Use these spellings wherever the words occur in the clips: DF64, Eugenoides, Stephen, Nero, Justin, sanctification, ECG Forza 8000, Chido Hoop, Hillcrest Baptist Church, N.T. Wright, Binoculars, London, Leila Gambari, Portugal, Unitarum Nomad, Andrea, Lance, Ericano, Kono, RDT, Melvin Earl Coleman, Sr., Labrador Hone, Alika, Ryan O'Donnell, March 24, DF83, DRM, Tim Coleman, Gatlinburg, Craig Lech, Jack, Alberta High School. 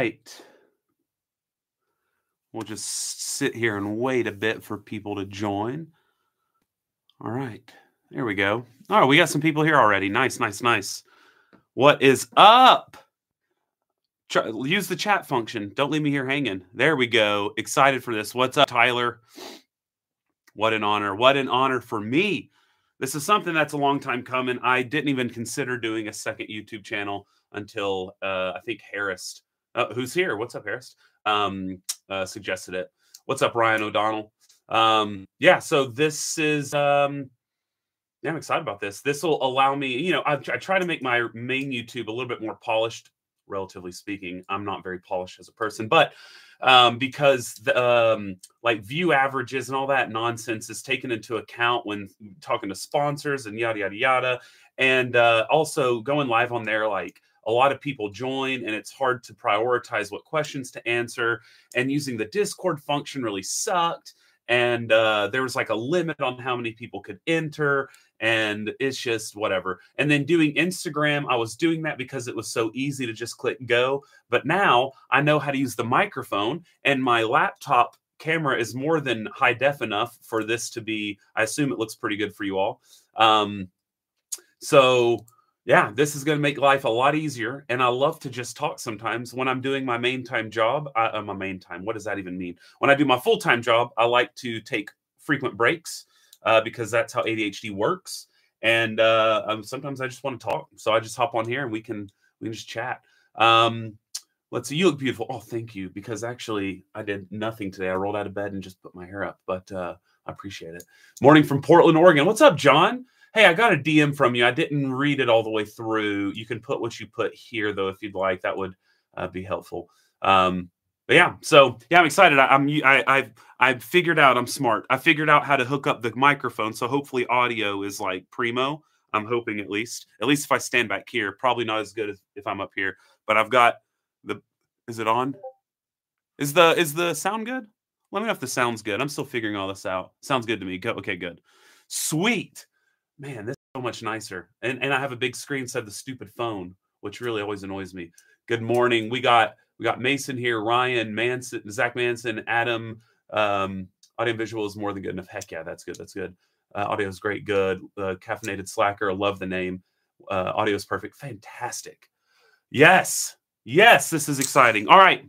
right. We'll just sit here and wait a bit for people to join. All right. There we go. All right. We got some people here already. Nice, nice, nice. What is up? Use the chat function. Don't leave me here hanging. There we go. Excited for this. What's up, Tyler? What an honor. What an honor for me. This is something that's a long time coming. I didn't even consider doing a second YouTube channel until I think Harris, who's here. What's up, Harris? Suggested it. What's up, Ryan O'Donnell? Yeah, so this is, yeah, I'm excited about this. This will allow me, you know, I try to make my main YouTube a little bit more polished, relatively speaking. I'm not very polished as a person, but because the like view averages and all that nonsense is taken into account when talking to sponsors and yada yada yada, and also going live on there, like a lot of people join and it's hard to prioritize what questions to answer, and using the Discord function really sucked, and there was like a limit on how many people could enter, and it's just whatever. And then doing Instagram, I was doing that because it was so easy to just click go. But now I know how to use the microphone, and my laptop camera is more than high def enough for this to be, I assume it looks pretty good for you all. So yeah, this is going to make life a lot easier. And I love to just talk sometimes when I'm doing my main time job. My main time, what does that even mean? When I do my full-time job, I like to take frequent breaks. Because that's how ADHD works, and sometimes I just want to talk, so I just hop on here and we can just chat. Let's see, you look beautiful. Oh, thank you. Because actually, I did nothing today. I rolled out of bed and just put my hair up, but I appreciate it. Morning from Portland, Oregon. What's up, John? Hey, I got a DM from you. I didn't read it all the way through. You can put what you put here though, if you'd like. That would be helpful. But yeah, so yeah, I'm excited. I figured out I'm smart. I figured out how to hook up the microphone, so hopefully audio is like primo. I'm hoping at least if I stand back here, probably not as good as if I'm up here. But I've got the. Is it on? Is the sound good? Let me know if the sound's good. I'm still figuring all this out. Sounds good to me. Go, okay, good, sweet, man. This is so much nicer, and I have a big screen instead of the stupid phone, which really always annoys me. Good morning. We got Mason here, Ryan, Manson, Zach Manson, Adam. Audio visual is more than good enough. Heck yeah, that's good. That's good. Audio is great. Good. Caffeinated Slacker. Love the name. Audio is perfect. Fantastic. Yes. Yes, this is exciting. All right.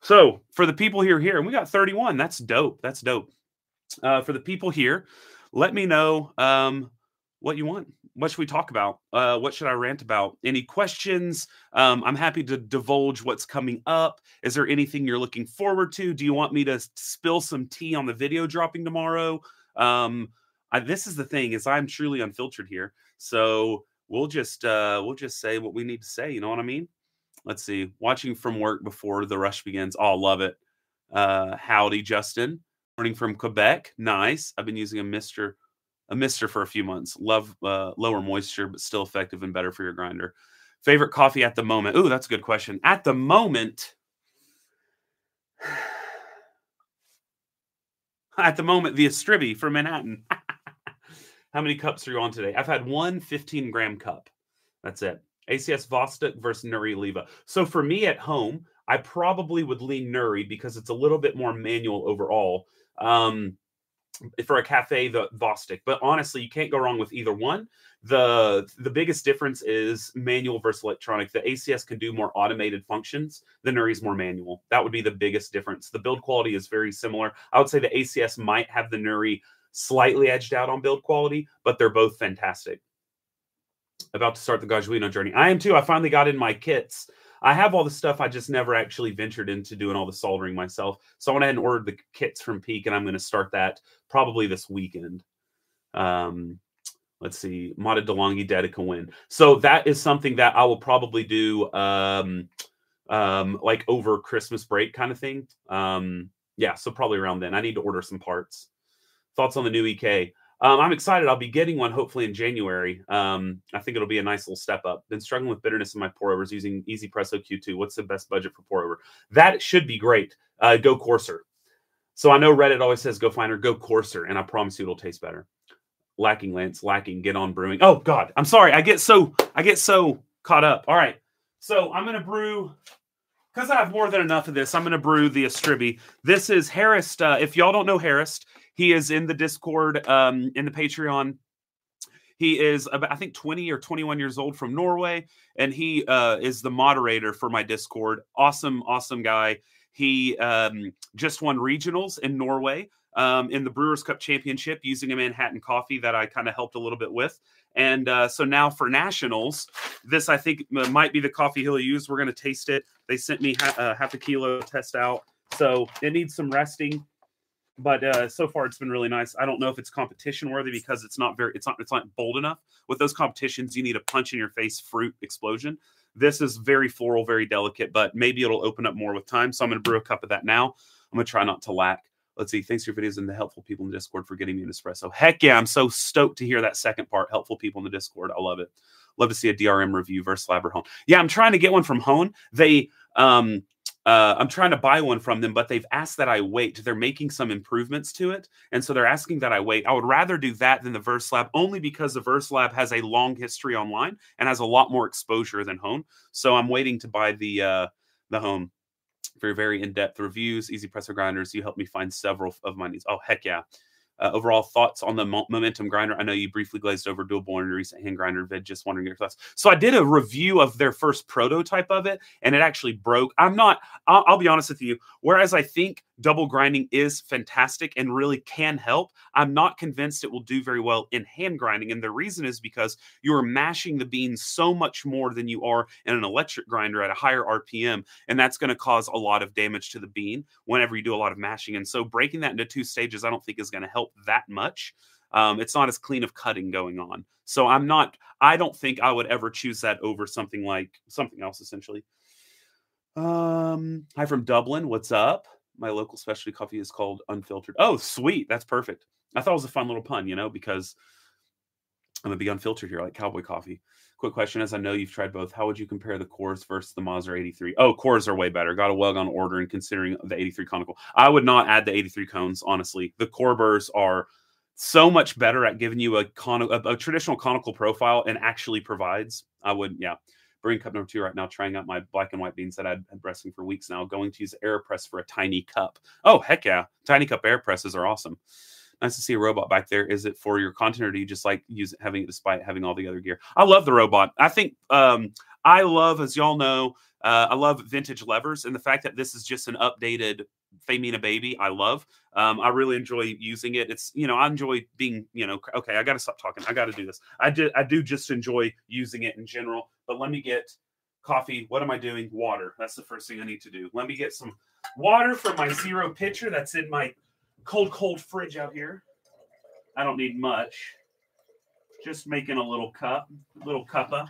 So for the people here, and we got 31. That's dope. That's dope. For the people here, let me know what you want. What should we talk about? What should I rant about? Any questions? I'm happy to divulge what's coming up. Is there anything you're looking forward to? Do you want me to spill some tea on the video dropping tomorrow? This is the thing, is I'm truly unfiltered here. So we'll just say what we need to say. You know what I mean? Let's see. Watching from work before the rush begins. Oh, love it. Howdy, Justin. Morning from Quebec. Nice. I've been using a mister for a few months. Love lower moisture, but still effective and better for your grinder. Favorite coffee at the moment? Ooh, that's a good question. At the moment, the Astribi from Manhattan. How many cups are you on today? I've had one 15-gram cup. That's it. ACS Vostok versus Nuri Leva. So for me at home, I probably would lean Nuri because it's a little bit more manual overall. For a cafe, the Vostok, but honestly, you can't go wrong with either one. The biggest difference is manual versus electronic. The ACS can do more automated functions. The Nuri is more manual. That would be the biggest difference. The build quality is very similar. I would say the ACS might have the Nuri slightly edged out on build quality, but they're both fantastic. About to start the Gaggiuino journey. I am too. I finally got in my kits. I have all the stuff. I just never actually ventured into doing all the soldering myself. So I went ahead and ordered the kits from Peak, and I'm going to start that probably this weekend. Let's see. Mata DeLonghi Dedica win. So that is something that I will probably do like over Christmas break kind of thing. Yeah, so probably around then. I need to order some parts. Thoughts on the new EK? I'm excited. I'll be getting one hopefully in January. I think it'll be a nice little step up. Been struggling with bitterness in my pour overs using Easy Presso Q2. What's the best budget for pour over? That should be great. Go coarser. So I know Reddit always says go finer, go coarser, and I promise you it'll taste better. Lacking, Lance, lacking. Get on brewing. Oh God, I'm sorry. I get so caught up. All right, so I'm gonna brew because I have more than enough of this, I'm going to brew the Astribi. This is Harris. If y'all don't know Harris, he is in the Discord, in the Patreon. He is about, I think, 20 or 21 years old from Norway, and he is the moderator for my Discord. Awesome, awesome guy. He just won regionals in Norway in the Brewers Cup Championship using a Manhattan coffee that I kind of helped a little bit with. And so now for nationals, this I think might be the coffee he'll use. We're going to taste it. They sent me half a kilo to test out. So it needs some resting. But so far, it's been really nice. I don't know if it's competition worthy because it's not bold enough. With those competitions, you need a punch in your face fruit explosion. This is very floral, very delicate, but maybe it'll open up more with time. So I'm going to brew a cup of that now. I'm going to try not to lack. Let's see. Thanks for your videos and the helpful people in the Discord for getting me an espresso. Heck yeah. I'm so stoked to hear that second part. Helpful people in the Discord. I love it. Love to see a DRM review versus Labrador Hone. Yeah, I'm trying to get one from Hone. They, I'm trying to buy one from them, but they've asked that I wait. They're making some improvements to it, and so they're asking that I wait. I would rather do that than the VerseLab, only because the VerseLab has a long history online and has a lot more exposure than Hone. So I'm waiting to buy the Hone for your very in-depth reviews, easy presser grinders. You helped me find several of my needs. Oh, heck yeah. Overall thoughts on the momentum grinder. I know you briefly glazed over dual bore in your recent hand grinder vid. Just wondering your thoughts. So I did a review of their first prototype of it, and it actually broke. I'll be honest with you. Whereas I think double grinding is fantastic and really can help, I'm not convinced it will do very well in hand grinding. And the reason is because you're mashing the beans so much more than you are in an electric grinder at a higher RPM. And that's going to cause a lot of damage to the bean whenever you do a lot of mashing. And so breaking that into two stages, I don't think is going to help that much. It's not as clean of cutting going on. So I don't think I would ever choose that over something else, essentially. Hi from Dublin. What's up? My local specialty coffee is called Unfiltered. Oh, sweet. That's perfect. I thought it was a fun little pun, you know, because I'm going to be unfiltered here, like cowboy coffee. Quick question, as I know you've tried both, how would you compare the Cores versus the Mazzer 83? Oh, Cores are way better. Got a well-gone order and considering the 83 conical. I would not add the 83 cones, honestly. The Corbers are so much better at giving you a traditional conical profile and actually provides. I would, yeah. Brewing cup number 2 right now, trying out my black and white beans that I've been pressing for weeks now. Going to use AeroPress for a tiny cup. Oh, heck yeah. Tiny cup AeroPresses are awesome. Nice to see a robot back there. Is it for your content or do you just like having it despite having all the other gear? I love the robot. I think I love, as y'all know, I love vintage levers. And the fact that this is just an updated Femina Baby, I love. I really enjoy using it. It's, you know, I enjoy being, you know, okay, I got to stop talking. I got to do this. I do just enjoy using it in general. But let me get coffee. What am I doing? Water. That's the first thing I need to do. Let me get some water from my zero pitcher that's in my cold fridge out here. I don't need much. Just making a little cup, little cuppa.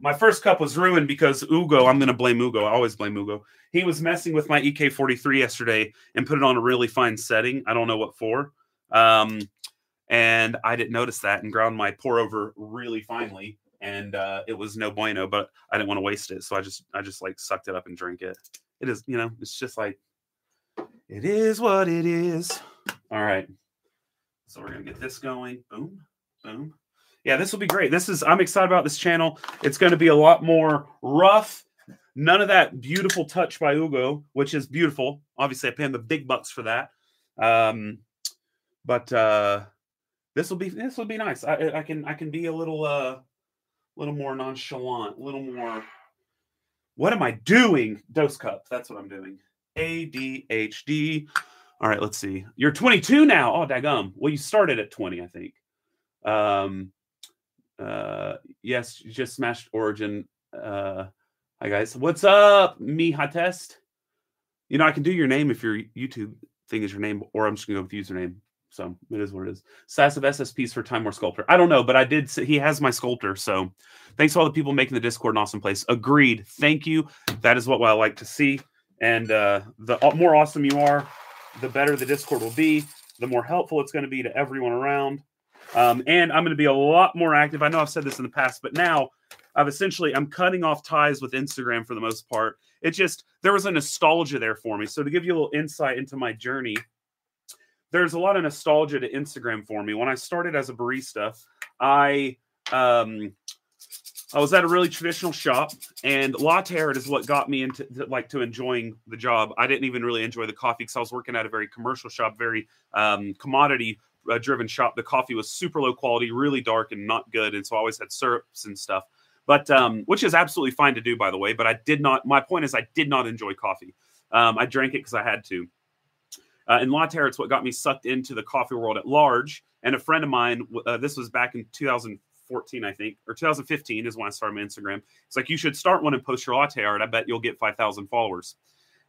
My first cup was ruined because Ugo, I'm going to blame Ugo. I always blame Ugo. He was messing with my EK43 yesterday and put it on a really fine setting. I don't know what for. And I didn't notice that and ground my pour over really finely. And it was no bueno, but I didn't want to waste it. So I just like sucked it up and drank it. It is, you know, it's just like, it is what it is. All right. So we're going to get this going. Boom, boom. Yeah, this will be great. I'm excited about this channel. It's going to be a lot more rough. None of that beautiful touch by Ugo, which is beautiful. Obviously, I pay him the big bucks for that. This will be nice. I can be a little more nonchalant, a little more. What am I doing? Dose cup. That's what I'm doing. ADHD. All right, let's see. You're 22 now. Oh, daggum. Well, you started at 20, I think. Yes, you just smashed Origin. Hi guys, what's up? Miha test. You know I can do your name if your YouTube thing is your name, or I'm just gonna go with username. So it is what it is. Sass of SSPs for Time War Sculptor. I don't know, but I did say he has my sculptor. So thanks to all the people making the Discord an awesome place. Agreed. Thank you. That is what I like to see. And the more awesome you are, the better the Discord will be. The more helpful it's going to be to everyone around. And I'm going to be a lot more active. I know I've said this in the past, but now I'm cutting off ties with Instagram for the most part. There was a nostalgia there for me. So to give you a little insight into my journey, there's a lot of nostalgia to Instagram for me. When I started as a barista, I I was at a really traditional shop, and latte art is what got me into to enjoying the job. I didn't even really enjoy the coffee because I was working at a very commercial shop, very commodity-driven shop. The coffee was super low quality, really dark and not good, and so I always had syrups and stuff. But which is absolutely fine to do, by the way. But I did not. My point is, I did not enjoy coffee. I drank it because I had to. And latte art's what got me sucked into the coffee world at large. And a friend of mine, this was back in 2014, I think, or 2015 is when I started my Instagram. It's like, you should start one and post your latte art. I bet you'll get 5,000 followers.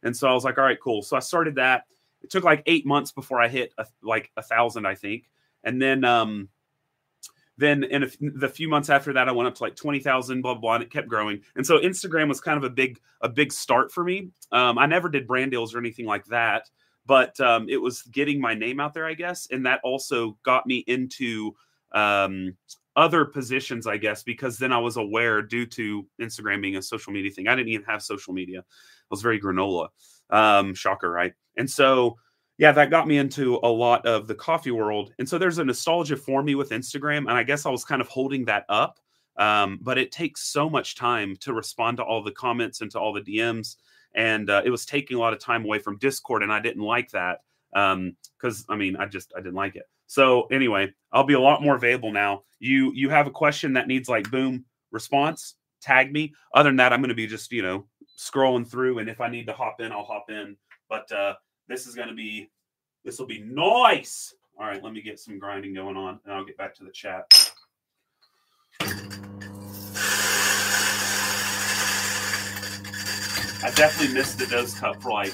And so I was like, all right, cool. So I started that. It took like 8 months before I hit like 1,000, I think. And then in the few months after that, I went up to like 20,000, blah, blah, blah, and it kept growing. And so Instagram was kind of a big start for me. I never did brand deals or anything like that. But it was getting my name out there, I guess. And that also got me into other positions, I guess, because then I was aware, due to Instagram being a social media thing. I didn't even have social media. I was very granola. Shocker, right? And so, yeah, that got me into a lot of the coffee world. And so there's a nostalgia for me with Instagram. And I guess I was kind of holding that up. But it takes so much time to respond to all the comments and to all the DMs. And it was taking a lot of time away from Discord, and I didn't like that because, I mean, I didn't like it. So anyway, I'll be a lot more available now. You have a question that needs like boom response, tag me. Other than that, I'm going to be just, you know, scrolling through, and if I need to hop in, I'll hop in. But this will be nice. All right, let me get some grinding going on, and I'll get back to the chat. I definitely missed the dose cup for like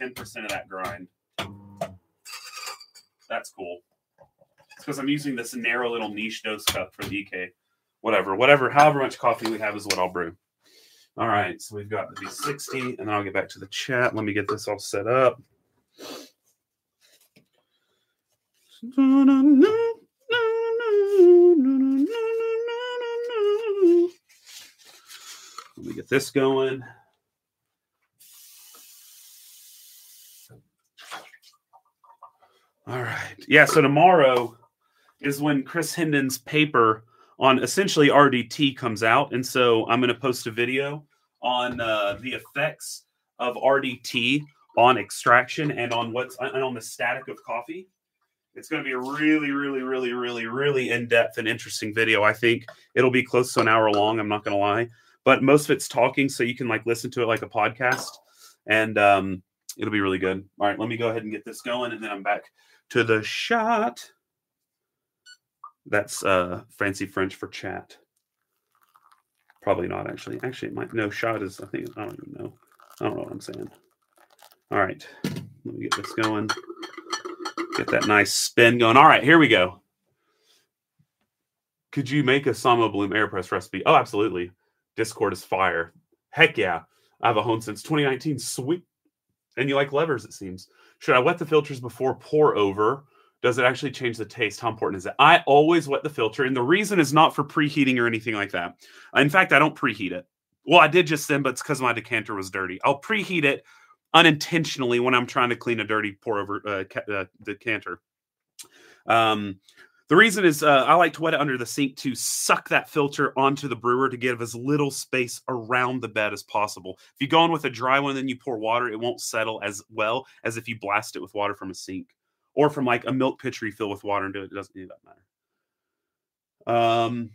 10% of that grind. That's cool. It's because I'm using this narrow little niche dose cup for the EK. Whatever, however much coffee we have is what I'll brew. All right, so we've got the V60, and then I'll get back to the chat. Let me get this all set up. Let me get this going. All right. Yeah, so tomorrow is when Chris Hendon's paper on essentially RDT comes out. And so I'm going to post a video on the effects of RDT on extraction and on the static of coffee. It's going to be a really, really, really, really, really in-depth and interesting video. I think it'll be close to an hour long. I'm not going to lie. But most of it's talking, so you can like listen to it like a podcast. And it'll be really good. All right, let me go ahead and get this going, and then I'm back to the shot. That's fancy French for chat. Probably not, actually. Actually, it might. No, shot is, I think, I don't even know. I don't know what I'm saying. All right. Let me get this going. Get that nice spin going. All right, here we go. Could you make a Samo Bloom AirPress recipe? Oh, absolutely. Discord is fire. Heck yeah. I have a home since 2019. Sweet. And you like levers, it seems. Should I wet the filters before pour over? Does it actually change the taste? How important is it? I always wet the filter. And the reason is not for preheating or anything like that. In fact, I don't preheat it. Well, I did just then, but it's because my decanter was dirty. I'll preheat it unintentionally when I'm trying to clean a dirty pour over decanter. The reason is I like to wet it under the sink to suck that filter onto the brewer to give as little space around the bed as possible. If you go in with a dry one and then you pour water, it won't settle as well as if you blast it with water from a sink or from like a milk pitcher you fill with water and do it. It doesn't really matter.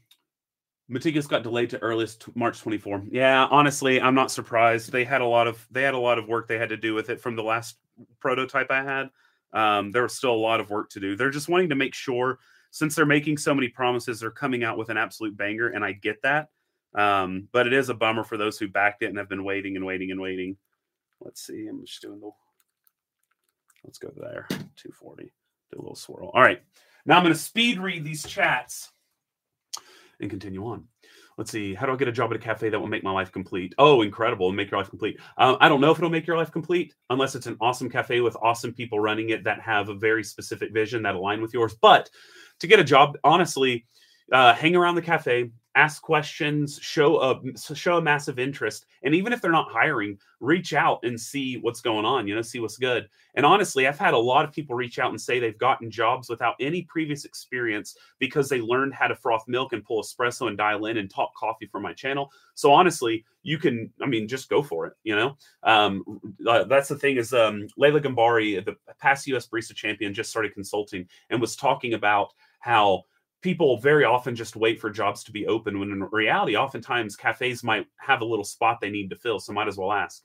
Matigas got delayed to earliest March 24. Yeah, honestly, I'm not surprised. They had a lot of work they had to do with it from the last prototype I had. There was still a lot of work to do. They're just wanting to make sure. Since they're making so many promises, they're coming out with an absolute banger, and I get that. But it is a bummer for those who backed it and have been waiting and waiting and waiting. Let's see. I'm just doing the... Let's go there. 240. Do a little swirl. All right. Now I'm going to speed read these chats and continue on. Let's see. How do I get a job at a cafe that will make my life complete? Oh, incredible. Make your life complete. I don't know if it'll make your life complete unless it's an awesome cafe with awesome people running it that have a very specific vision that align with yours. But to get a job, honestly, hang around the cafe, ask questions, show a massive interest. And even if they're not hiring, reach out and see what's going on, you know, see what's good. And honestly, I've had a lot of people reach out and say they've gotten jobs without any previous experience because they learned how to froth milk and pull espresso and dial in and talk coffee for my channel. So honestly, you can, I mean, just go for it, you know? That's the thing is, Leila Gambari, the past US Barista Champion, just started consulting and was talking about how people very often just wait for jobs to be open, when in reality, oftentimes cafes might have a little spot they need to fill. So might as well ask.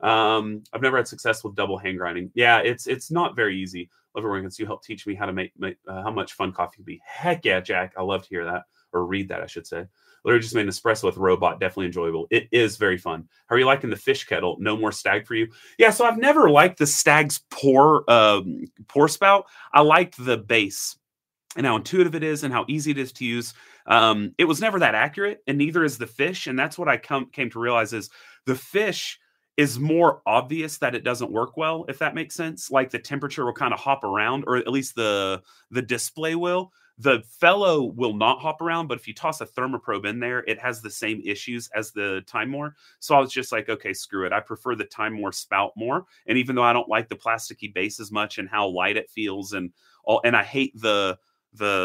I've never had success with double hand grinding. Yeah, it's not very easy. Love it when you help teach me how to make how much fun coffee can be. Heck yeah, Jack. I love to hear that, or read that, I should say. Literally just made an espresso with a robot. Definitely enjoyable. It is very fun. How are you liking the fish kettle? No more stag for you? Yeah, so I've never liked the stag's pour spout. I liked the base and how intuitive it is and how easy it is to use. It was never that accurate, and neither is the fish. And that's what I came to realize is the fish is more obvious that it doesn't work well, if that makes sense. Like the temperature will kind of hop around, or at least the display will. The fellow will not hop around, but if you toss a thermoprobe in there, it has the same issues as the Timor. So I was just like, okay, screw it. I prefer the Timor spout more. And even though I don't like the plasticky base as much and how light it feels and all, and I hate the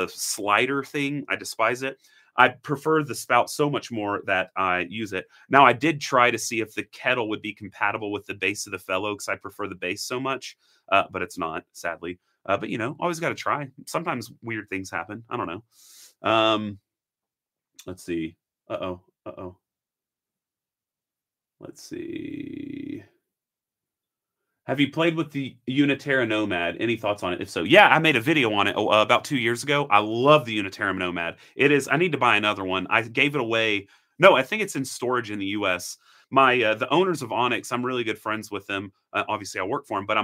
slider thing, I despise it. I prefer the spout so much more that I use it. Now, I did try to see if the kettle would be compatible with the base of the fellow because I prefer the base so much, but it's not, sadly. But, you know, always got to try. Sometimes weird things happen. I don't know. Let's see. Uh-oh. Let's see. Have you played with the Unitarum Nomad? Any thoughts on it? If so, yeah, I made a video on it about 2 years ago. I love the Unitarum Nomad. It is, I need to buy another one. I gave it away. No, I think it's in storage in the US. The owners of Onyx, I'm really good friends with them. Obviously I work for them, but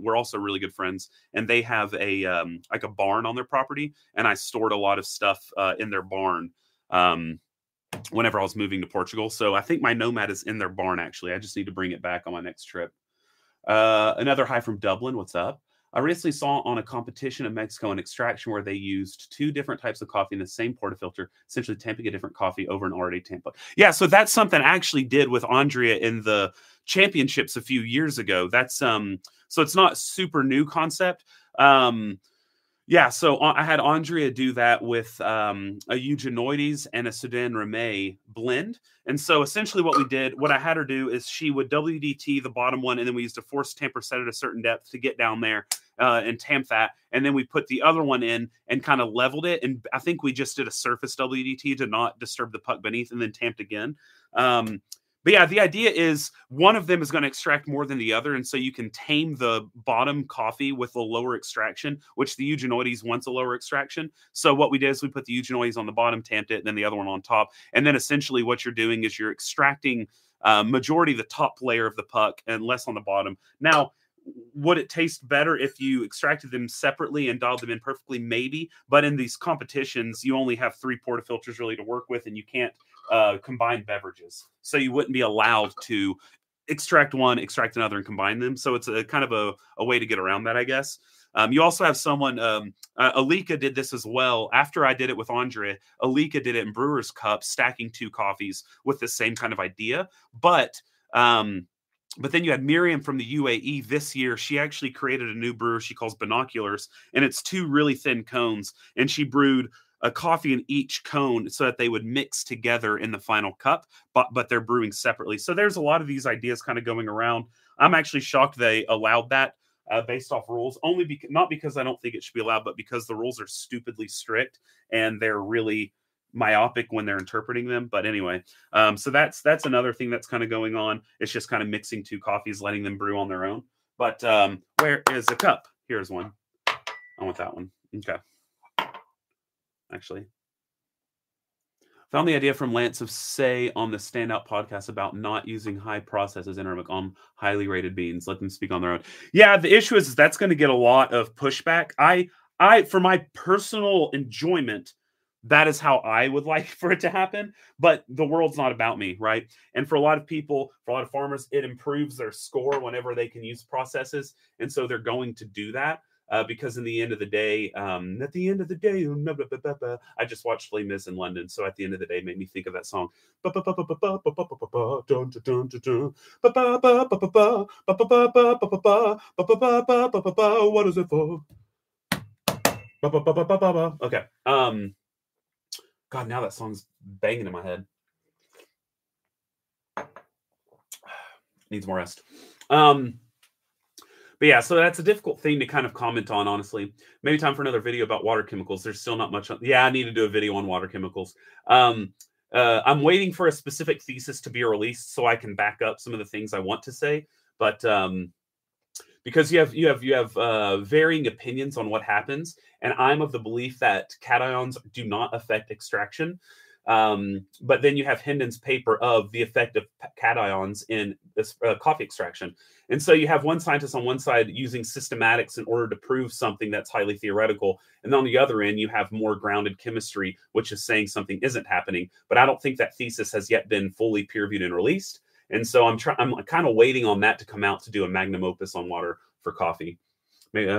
we're also really good friends, and they have a, like a barn on their property, and I stored a lot of stuff, in their barn, whenever I was moving to Portugal. So I think my Nomad is in their barn, actually. I just need to bring it back on my next trip. Another hi from Dublin. What's up? I recently saw on a competition in Mexico an extraction where they used two different types of coffee in the same portafilter, essentially tamping a different coffee over an already tamped. Yeah, so that's something I actually did with Andrea in the championships a few years ago. That's so it's not super new concept. Yeah, so I had Andrea do that with a Eugenoides and a Sudan Ramay blend. And so essentially what I had her do is she would WDT the bottom one, and then we used a force tamper set at a certain depth to get down there and tamp that. And then we put the other one in and kind of leveled it. And I think we just did a surface WDT to not disturb the puck beneath, and then tamped again. But yeah, the idea is one of them is going to extract more than the other. And so you can tame the bottom coffee with a lower extraction, which the Eugenoides wants a lower extraction. So what we did is we put the Eugenoides on the bottom, tamped it, and then the other one on top. And then essentially what you're doing is you're extracting majority of the top layer of the puck and less on the bottom. Now, would it taste better if you extracted them separately and dialed them in perfectly? Maybe. But in these competitions, you only have three portafilters really to work with, and you can't combined beverages. So you wouldn't be allowed to extract one, extract another, and combine them. So it's a kind of a way to get around that, I guess. You also have someone, Alika did this as well. After I did it with Andrea, Alika did it in Brewer's Cup, stacking two coffees with the same kind of idea. But then you had Miriam from the UAE this year. She actually created a new brew she calls Binoculars, and it's two really thin cones. And she brewed a coffee in each cone so that they would mix together in the final cup, but they're brewing separately. So there's a lot of these ideas kind of going around. I'm actually shocked they allowed that based off rules, only not because I don't think it should be allowed, but because the rules are stupidly strict and they're really myopic when they're interpreting them. But anyway, so that's another thing that's kind of going on. It's just kind of mixing two coffees, letting them brew on their own. But where is the cup? Here's one. I want that one. Okay. Actually, found the idea from Lance of Say on the Standout podcast about not using high processes in Arabic on highly rated beans. Let them speak on their own. Yeah, the issue is that's going to get a lot of pushback. I, for my personal enjoyment, that is how I would like for it to happen. But the world's not about me, right? And for a lot of people, for a lot of farmers, it improves their score whenever they can use processes, and so they're going to do that. because in the end of the day, I just watched Les Mis in London. So at the end of the day, it made me think of that song. What is it for? Okay. God, now that song's banging in my head. Needs more rest. But yeah, so that's a difficult thing to kind of comment on, honestly. Maybe time for another video about water chemicals. There's still not much. Yeah, I need to do a video on water chemicals. I'm waiting for a specific thesis to be released so I can back up some of the things I want to say. But because you have varying opinions on what happens, and I'm of the belief that cations do not affect extraction. But then you have Hendon's paper of the effect of cations in coffee extraction. And so you have one scientist on one side using systematics in order to prove something that's highly theoretical. And on the other end, you have more grounded chemistry, which is saying something isn't happening. But I don't think that thesis has yet been fully peer-reviewed and released. And so I'm kind of waiting on that to come out to do a magnum opus on water for coffee. Big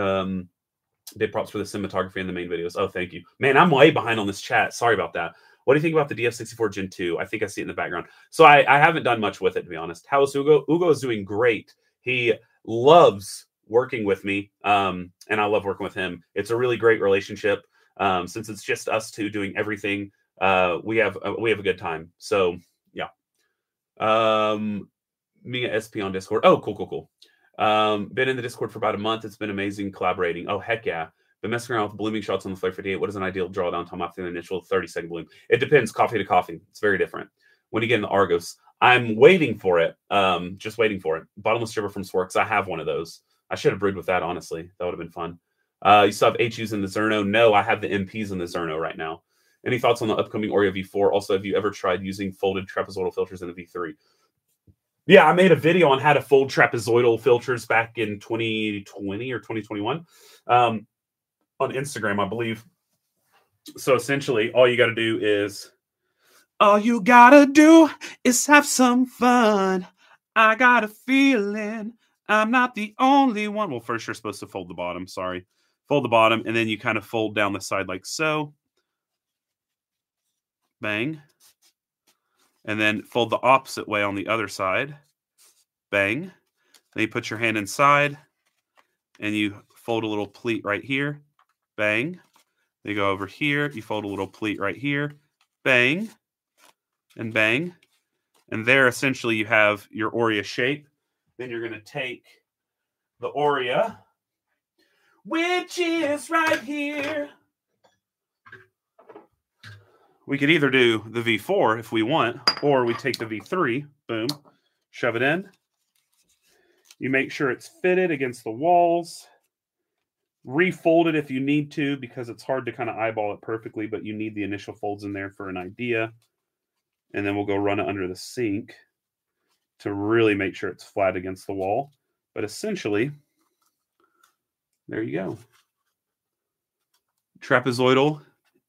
props for the cinematography and the main videos. Oh, thank you. Man, I'm way behind on this chat. Sorry about that. What do you think about the DF64 Gen 2? I think I see it in the background. So I haven't done much with it, to be honest. How is Ugo? Ugo is doing great. He loves working with me, and I love working with him. It's a really great relationship. Since it's just us two doing everything, we have a good time. So, yeah. Mia SP on Discord. Oh, cool, cool, cool. Been in the Discord for about a month. It's been amazing collaborating. Oh, heck yeah. Been messing around with blooming shots on the Flare 58. What is an ideal drawdown time after the initial 30-second bloom? It depends coffee to coffee. It's very different. When you get in the Argos, I'm waiting for it. Just waiting for it. Bottomless dripper from Swartz. I have one of those. I should have brewed with that, honestly. That would have been fun. You still have HUs in the Zerno? No, I have the MPs in the Zerno right now. Any thoughts on the upcoming Oreo V4? Also, have you ever tried using folded trapezoidal filters in the V3? Yeah, I made a video on how to fold trapezoidal filters back in 2020 or 2021. On Instagram, I believe. So essentially, all you gotta do is have some fun. I got a feeling I'm not the only one. Well, first you're supposed to fold the bottom. Sorry, fold the bottom, and then you kind of fold down the side like so. Bang, and then fold the opposite way on the other side. Bang. Then you put your hand inside, and you fold a little pleat right here. Bang. They go over here. You fold a little pleat right here. Bang. And bang. And there, essentially, you have your Oreo shape. Then you're going to take the Oreo, which is right here. We could either do the V4 if we want, or we take the V3. Boom. Shove it in. You make sure it's fitted against the walls. Refold it if you need to, because it's hard to kind of eyeball it perfectly, but you need the initial folds in there for an idea. And then we'll go run it under the sink to really make sure it's flat against the wall. But essentially, there you go. Trapezoidal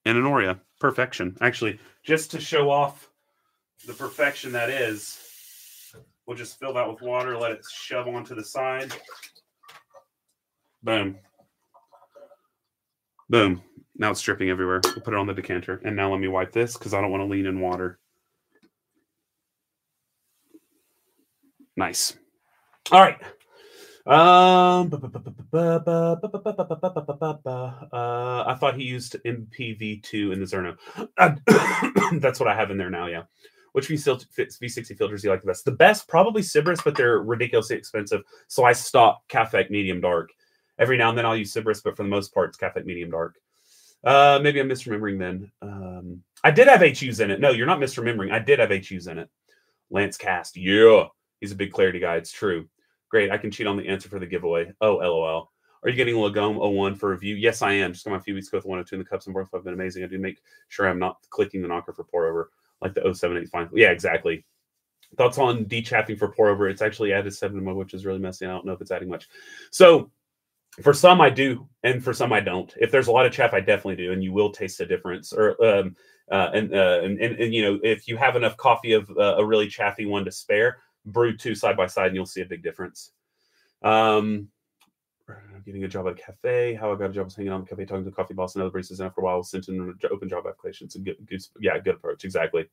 and an Oreo. Perfection. Actually, just to show off the perfection that is, we'll just fill that with water, let it shove onto the side. Boom. Boom. Now it's dripping everywhere. We'll put it on the decanter. And now let me wipe this because I don't want to lean in water. Nice. All right. I thought he used MPV2 in the Zerno. That's what I have in there now, yeah. Which V60 filters do you like the best? The best, probably Sybaris, but they're ridiculously expensive. So I stopped Cafec Medium Dark. Every now and then I'll use Sybaris, but for the most part, it's Cafec Medium Dark. Maybe I'm misremembering then. I did have HUs in it. No, you're not misremembering. I did have HUs in it. Lance Cast. Yeah. He's a big clarity guy. It's true. Great. I can cheat on the answer for the giveaway. Oh, LOL. Are you getting Lagome 01 for review? Yes, I am. Just got my few weeks ago with 102 in the cups and boards. I've been amazing. I do make sure I'm not clicking the knocker for pour over like the 078 final. Yeah, exactly. Thoughts on dechaffing for pour over? It's actually added 7 mode, which is really messy. I don't know if it's adding much. So, for some, I do, and for some, I don't. If there's a lot of chaff, I definitely do, and you will taste a difference. Or and you know, if you have enough coffee of a really chaffy one to spare, brew two side by side, and you'll see a big difference. getting a job at a cafe, how I got a job was hanging on the cafe, talking to the coffee boss and other baristas, and after a while was sent in open job applications. Good approach, exactly.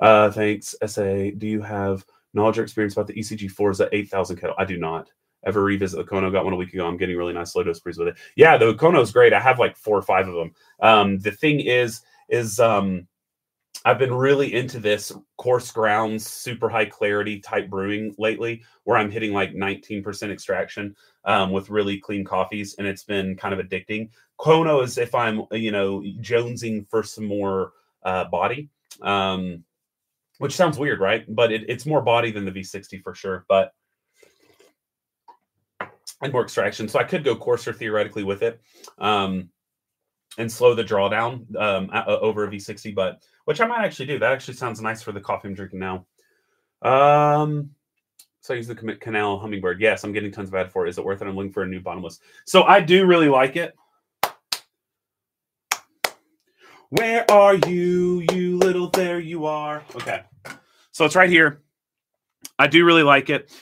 Thanks, SA. Do you have knowledge or experience about the ECG Forza 8000 kettle? I do not. Ever revisit the Kono? Got one a week ago. I'm getting really nice low dose breeze with it. Yeah, the Kono's great. I have like 4 or 5 of them. The thing is I've been really into this coarse grounds, super high clarity type brewing lately, where I'm hitting like 19% extraction with really clean coffees, and it's been kind of addicting. Kono is if I'm, you know, jonesing for some more body, which sounds weird, right? But it's more body than the V60 for sure, but and more extraction. So I could go coarser theoretically with it and slow the drawdown over a V60, but which I might actually do. That actually sounds nice for the coffee I'm drinking now. So I use the Canal Hummingbird. Yes, I'm getting tons of ad for it. Is it worth it? I'm looking for a new bottomless. So I do really like it. Where are you, you little, there you are. Okay, so it's right here. I do really like it.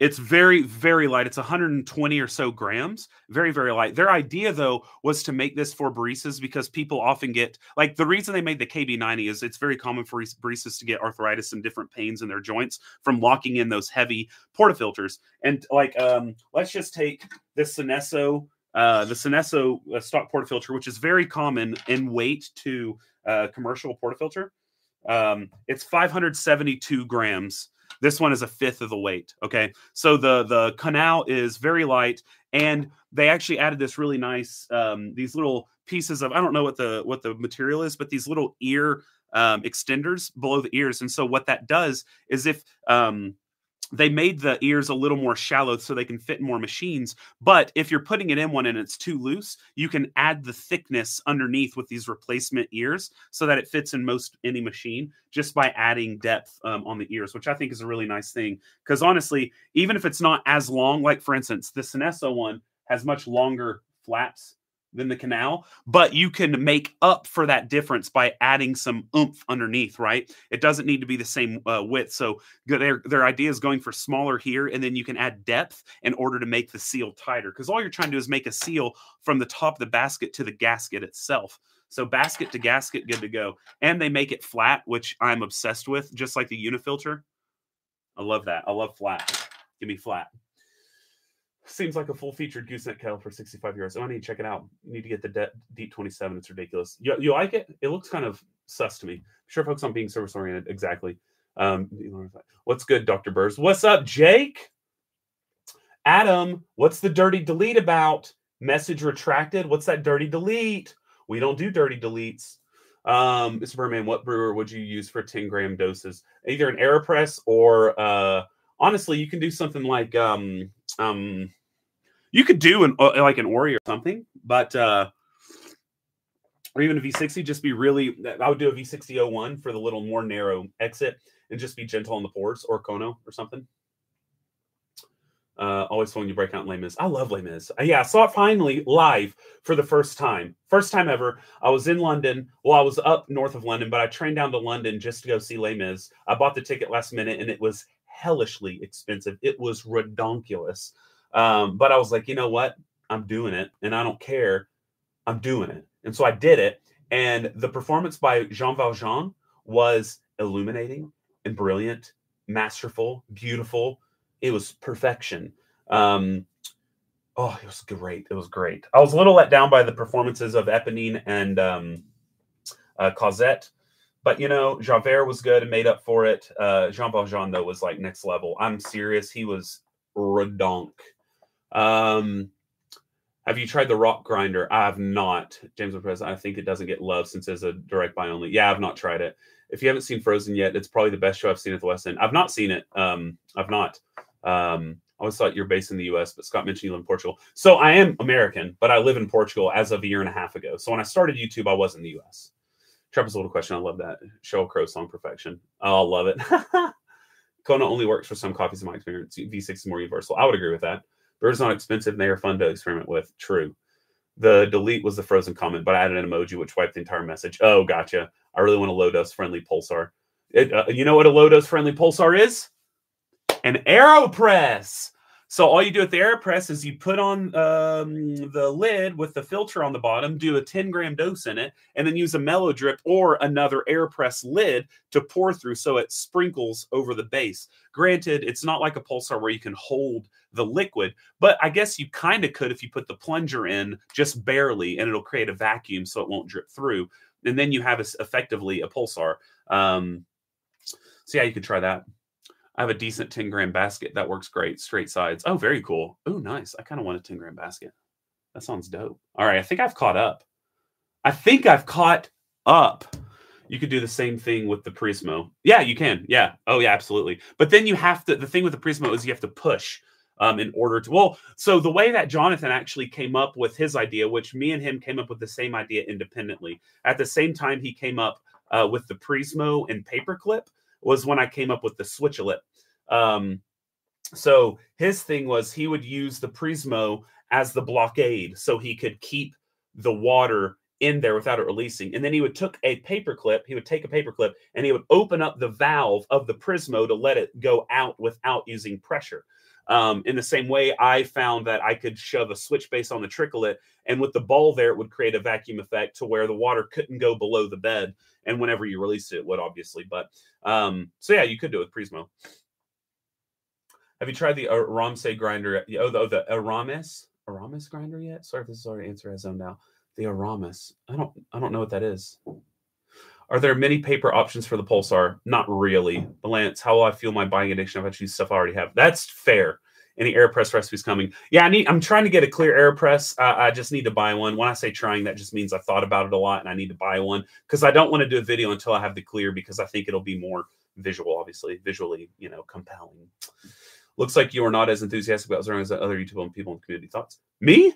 It's very, very light. It's 120 or so grams. Very, very light. Their idea, though, was to make this for baristas because people often get, like, the reason they made the KB90 is it's very common for baristas to get arthritis and different pains in their joints from locking in those heavy portafilters. And, like, let's just take this Sinesso, stock portafilter, which is very common in weight to commercial portafilter. It's 572 grams. This one is 1/5 of the weight, okay? So the Canal is very light, and they actually added this really nice, these little pieces of, I don't know what the material is, but these little ear extenders below the ears. And so what that does is if they made the ears a little more shallow so they can fit more machines, but if you're putting it in one and it's too loose, you can add the thickness underneath with these replacement ears so that it fits in most any machine just by adding depth on the ears, which I think is a really nice thing. Because honestly, even if it's not as long, like for instance, the Sinesso one has much longer flaps than the Canal, but you can make up for that difference by adding some oomph underneath, right? It doesn't need to be the same width. So their idea is going for smaller here, and then you can add depth in order to make the seal tighter. Because all you're trying to do is make a seal from the top of the basket to the gasket itself. So basket to gasket, good to go. And they make it flat, which I'm obsessed with, just like the Unifilter. I love that. I love flat. Give me flat. Seems like a full-featured gooseneck kettle for 65 euros. Oh, I need to check it out. You need to get the Deep 27. It's ridiculous. You like it? It looks kind of sus to me. I'm sure folks on being service-oriented. Exactly. What's good, Dr. Burrs? What's up, Jake? Adam, what's the dirty delete about? Message retracted. What's that dirty delete? We don't do dirty deletes. Mr. Burman, what brewer would you use for 10-gram doses? Either an AeroPress or... honestly, you can do something like you could do an Ori or something, but or even a V60. Just be really, I would do a V60-01 for the little more narrow exit, and just be gentle on the pours, or Kono or something. Always fun when you break out in Les Mis. I love Les Mis. Yeah, I saw it finally live for the first time ever. I was in London. Well, I was up north of London, but I trained down to London just to go see Les Mis. I bought the ticket last minute, and it was hellishly expensive. It was redonkulous. But I was like, you know what? I'm doing it, and I don't care. I'm doing it. And so I did it. And the performance by Jean Valjean was illuminating and brilliant, masterful, beautiful. It was perfection. It was great. It was great. I was a little let down by the performances of Eponine and Cosette. But, you know, Javert was good and made up for it. Jean Valjean, though, was like next level. I'm serious. He was redonk. Have you tried the rock grinder? I have not. James Lopez, I think it doesn't get love since it's a direct buy only. Yeah, I've not tried it. If you haven't seen Frozen yet, it's probably the best show I've seen at the West End. I've not seen it. I've not. I always thought you're based in the U.S., but Scott mentioned you live in Portugal. So I am American, but I live in Portugal as of a 1.5 years ago. So when I started YouTube, I was in the U.S. Trevor's little question. I love that. Sheryl Crow song perfection. I'll love it. Kona only works for some coffees in my experience. V6 is more universal. I would agree with that. Brewers are not expensive and they are fun to experiment with. True. The delete was the frozen comment, but I added an emoji which wiped the entire message. Oh, gotcha. I really want a low-dose friendly pulsar. You know what a low-dose friendly pulsar is? An AeroPress. So all you do at the air press is you put on the lid with the filter on the bottom, do a 10-gram dose in it, and then use a mellow drip or another air press lid to pour through so it sprinkles over the base. Granted, it's not like a Pulsar where you can hold the liquid, but I guess you kind of could if you put the plunger in just barely, and it'll create a vacuum so it won't drip through. And then you have effectively a Pulsar. So yeah, you could try that. I have a decent 10-gram basket that works great. Straight sides. Oh, very cool. Oh, nice. I kind of want a 10-gram basket. That sounds dope. All right. I think I've caught up. You could do the same thing with the Prismo. Yeah, you can. Yeah. Oh, yeah, absolutely. But then you have to, the thing with the Prismo is you have to push in order to, well, so the way that Jonathan actually came up with his idea, which me and him came up with the same idea independently. At the same time, he came up with the Prismo and Paperclip. Was when I came up with the Switch-a-lip. So his thing was he would use the Prismo as the blockade so he could keep the water in there without it releasing. And then he would take a paperclip, and he would open up the valve of the Prismo to let it go out without using pressure. In the same way, I found that I could shove a switch base on the tricklet, and with the ball there, it would create a vacuum effect to where the water couldn't go below the bed. And whenever you release it, it would obviously. But so yeah, you could do it with Prismo. Have you tried the Aramse grinder? Oh, the Aramis grinder yet? Sorry if this is already answer I zoned out. The Aramis. I don't know what that is. Are there many paper options for the Pulsar? Not really. Lance, how will I feel my buying addiction if I choose stuff I already have? That's fair. Any AirPress recipes coming? Yeah, I'm trying to get a clear AirPress. I just need to buy one. When I say trying, that just means I thought about it a lot and I need to buy one because I don't want to do a video until I have the clear because I think it'll be more visual, obviously. Visually, you know, compelling. Looks like you are not as enthusiastic about Zerno as other YouTube and people in the community. Thoughts? Me?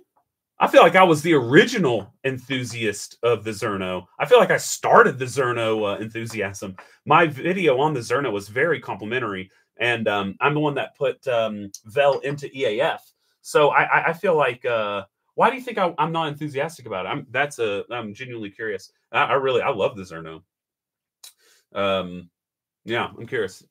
I feel like I was the original enthusiast of the Zerno. I feel like I started the Zerno enthusiasm. My video on the Zerno was very complimentary, and I'm the one that put Vel into EAF. So I feel like, why do you think I'm not enthusiastic about it? I'm genuinely curious. I love the Zerno. Yeah, I'm curious.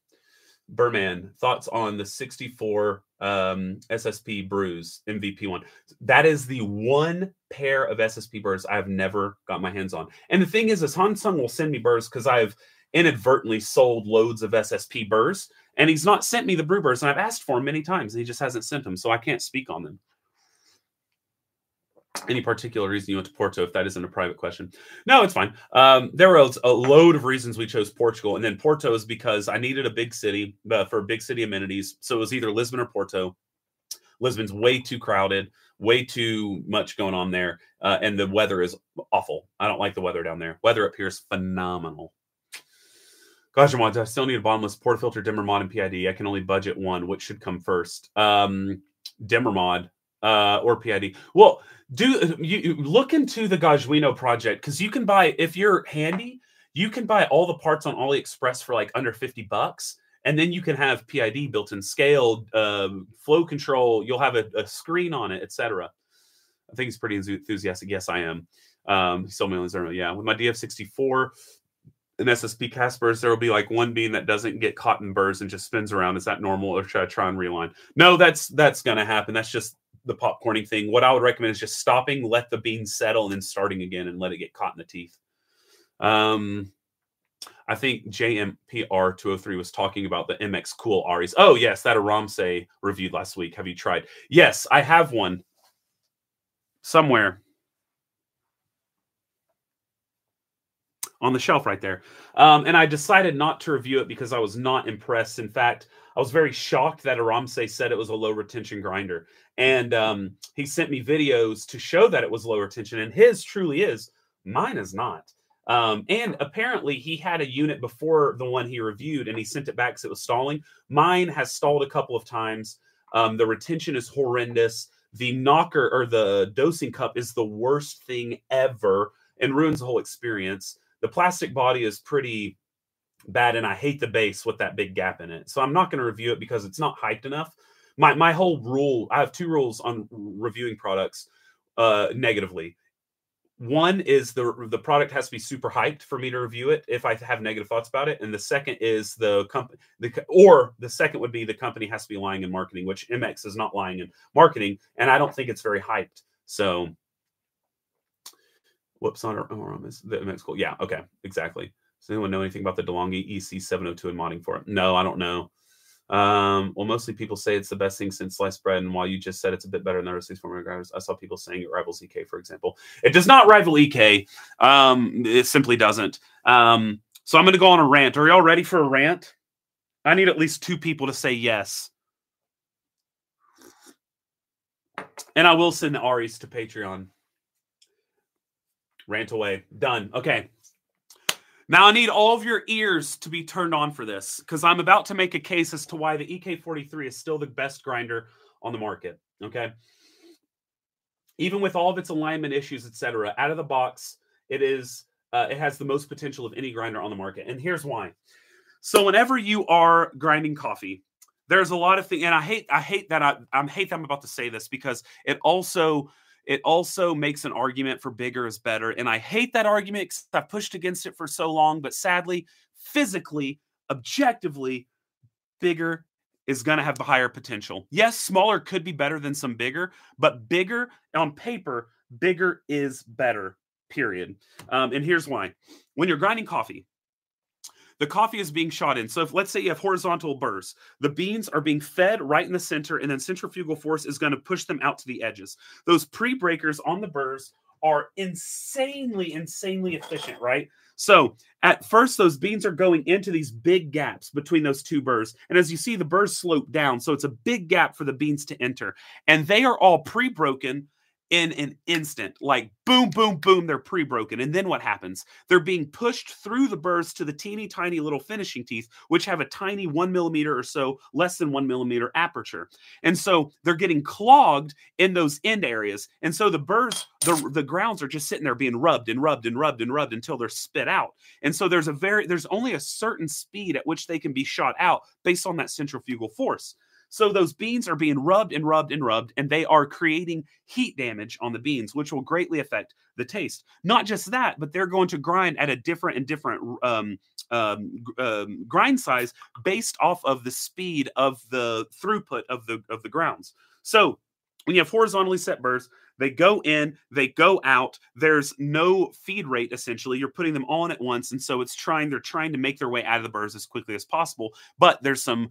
Burman, thoughts on the 64 SSP brews MVP one? That is the one pair of SSP burrs I've never got my hands on. And the thing is Hansung will send me burrs because I've inadvertently sold loads of SSP burrs, and he's not sent me the brew burrs, and I've asked for them many times, and he just hasn't sent them, so I can't speak on them. Any particular reason you went to Porto, if that isn't a private question? No, it's fine. There were a load of reasons we chose Portugal. And then Porto is because I needed a big city for big city amenities. So it was either Lisbon or Porto. Lisbon's way too crowded, way too much going on there. And the weather is awful. I don't like the weather down there. Weather up here is phenomenal. Gosh, I still need a bottomless port filter, dimmer mod, and PID. I can only budget one. Which should come first? Dimmer mod. Or PID. Well, you look into the Gaggiuino project, because you can buy, if you're handy, you can buy all the parts on AliExpress for like under $50, and then you can have PID built in, scaled, flow control. You'll have a screen on it, etc. I think he's pretty enthusiastic. Yes, I am. He sold me on Zerno. Yeah, with my DF64 and SSP Caspers, there will be like one bean that doesn't get caught in burrs and just spins around. Is that normal, or should I try and realign? No, that's gonna happen. That's just the popcorning thing. What I would recommend is just stopping, let the bean settle, and then starting again and let it get caught in the teeth. I think JMPR203 was talking about the MX Cool Aries. Oh, yes, that Aramse reviewed last week. Have you tried? Yes, I have one somewhere on the shelf right there. And I decided not to review it because I was not impressed. In fact, I was very shocked that Aramse said it was a low retention grinder. And he sent me videos to show that it was low retention. And his truly is. Mine is not. And apparently he had a unit before the one he reviewed, and he sent it back because it was stalling. Mine has stalled a couple of times. The retention is horrendous. The knocker, or the dosing cup, is the worst thing ever and ruins the whole experience. The plastic body is pretty bad, and I hate the base with that big gap in it. So I'm not going to review it because it's not hyped enough. My whole rule, I have two rules on reviewing products negatively. One is the product has to be super hyped for me to review it if I have negative thoughts about it, and the second is the company. The second would be the company has to be lying in marketing, which MX is not lying in marketing, and I don't think it's very hyped. So, whoops, on the MX cool? Yeah, okay, exactly. Does anyone know anything about the DeLonghi EC702 and modding for it? No, I don't know. Well, mostly people say it's the best thing since sliced bread, and while you just said it's a bit better than the other 6 former grinders, I saw people saying it rivals EK, for example. It does not rival EK. It simply doesn't. So I'm going to go on a rant. Are y'all ready for a rant? I need at least 2 people to say yes. And I will send the Aries to Patreon. Rant away. Done. Okay. Now, I need all of your ears to be turned on for this, because I'm about to make a case as to why the EK43 is still the best grinder on the market, okay? Even with all of its alignment issues, etc., out of the box, it is it has the most potential of any grinder on the market, and here's why. So whenever you are grinding coffee, there's a lot of things, and I hate that I'm about to say this, because it also makes an argument for bigger is better. And I hate that argument because I've pushed against it for so long. But sadly, physically, objectively, bigger is going to have a higher potential. Yes, smaller could be better than some bigger, but bigger on paper, bigger is better, period. And here's why. When you're grinding coffee, the coffee is being shot in. So if, let's say you have horizontal burrs. The beans are being fed right in the center, and then centrifugal force is going to push them out to the edges. Those pre-breakers on the burrs are insanely, insanely efficient, right? So at first, those beans are going into these big gaps between those 2 burrs. And as you see, the burrs slope down, so it's a big gap for the beans to enter. And they are all pre-broken in an instant, like boom, boom, boom, they're pre-broken. And then what happens? They're being pushed through the burrs to the teeny tiny little finishing teeth, which have a tiny 1 millimeter or so, less than 1 millimeter aperture. And so they're getting clogged in those end areas. And so the burrs, the grounds are just sitting there being rubbed and rubbed and rubbed and rubbed until they're spit out. And so there's only a certain speed at which they can be shot out based on that centrifugal force. So those beans are being rubbed and rubbed and rubbed, and they are creating heat damage on the beans, which will greatly affect the taste. Not just that, but they're going to grind at a different and different grind size based off of the speed of the throughput of the grounds. So when you have horizontally set burrs, they go in, they go out. There's no feed rate, essentially. You're putting them on at once, and so they're trying to make their way out of the burrs as quickly as possible, but there's some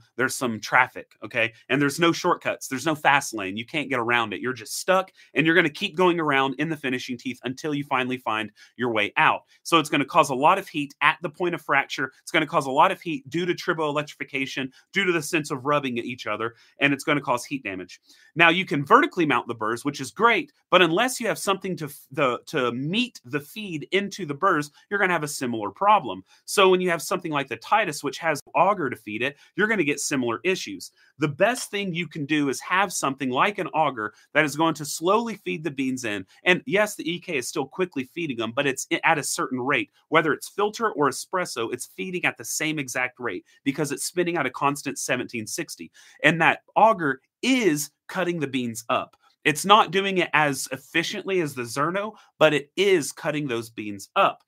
traffic, okay? And there's no shortcuts. There's no fast lane. You can't get around it. You're just stuck, and you're going to keep going around in the finishing teeth until you finally find your way out. So it's going to cause a lot of heat at the point of fracture. It's going to cause a lot of heat due to triboelectrification, due to the sense of rubbing at each other, and it's going to cause heat damage. Now, you can vertically mount the burrs, which is great, but unless you have something to meet the feed into the burrs, you're going to have a similar problem. So when you have something like the Titus, which has auger to feed it, you're going to get similar issues. The best thing you can do is have something like an auger that is going to slowly feed the beans in. And yes, the EK is still quickly feeding them, but it's at a certain rate. Whether it's filter or espresso, it's feeding at the same exact rate because it's spinning at a constant 1760. And that auger is cutting the beans up. It's not doing it as efficiently as the Zerno, but it is cutting those beans up.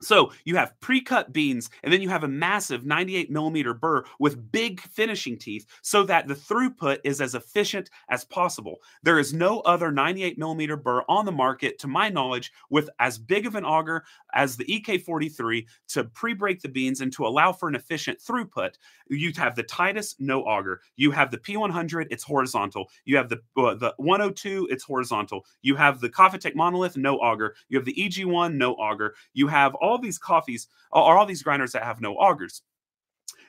So you have pre-cut beans, and then you have a massive 98 millimeter burr with big finishing teeth so that the throughput is as efficient as possible. There is no other 98 millimeter burr on the market, to my knowledge, with as big of an auger as the EK43 to pre-break the beans and to allow for an efficient throughput. You have the Titus, no auger. You have the P100, it's horizontal. You have the 102, it's horizontal. You have the Cafetech Monolith, no auger. You have the EG1, no auger. You have all these grinders that have no augers.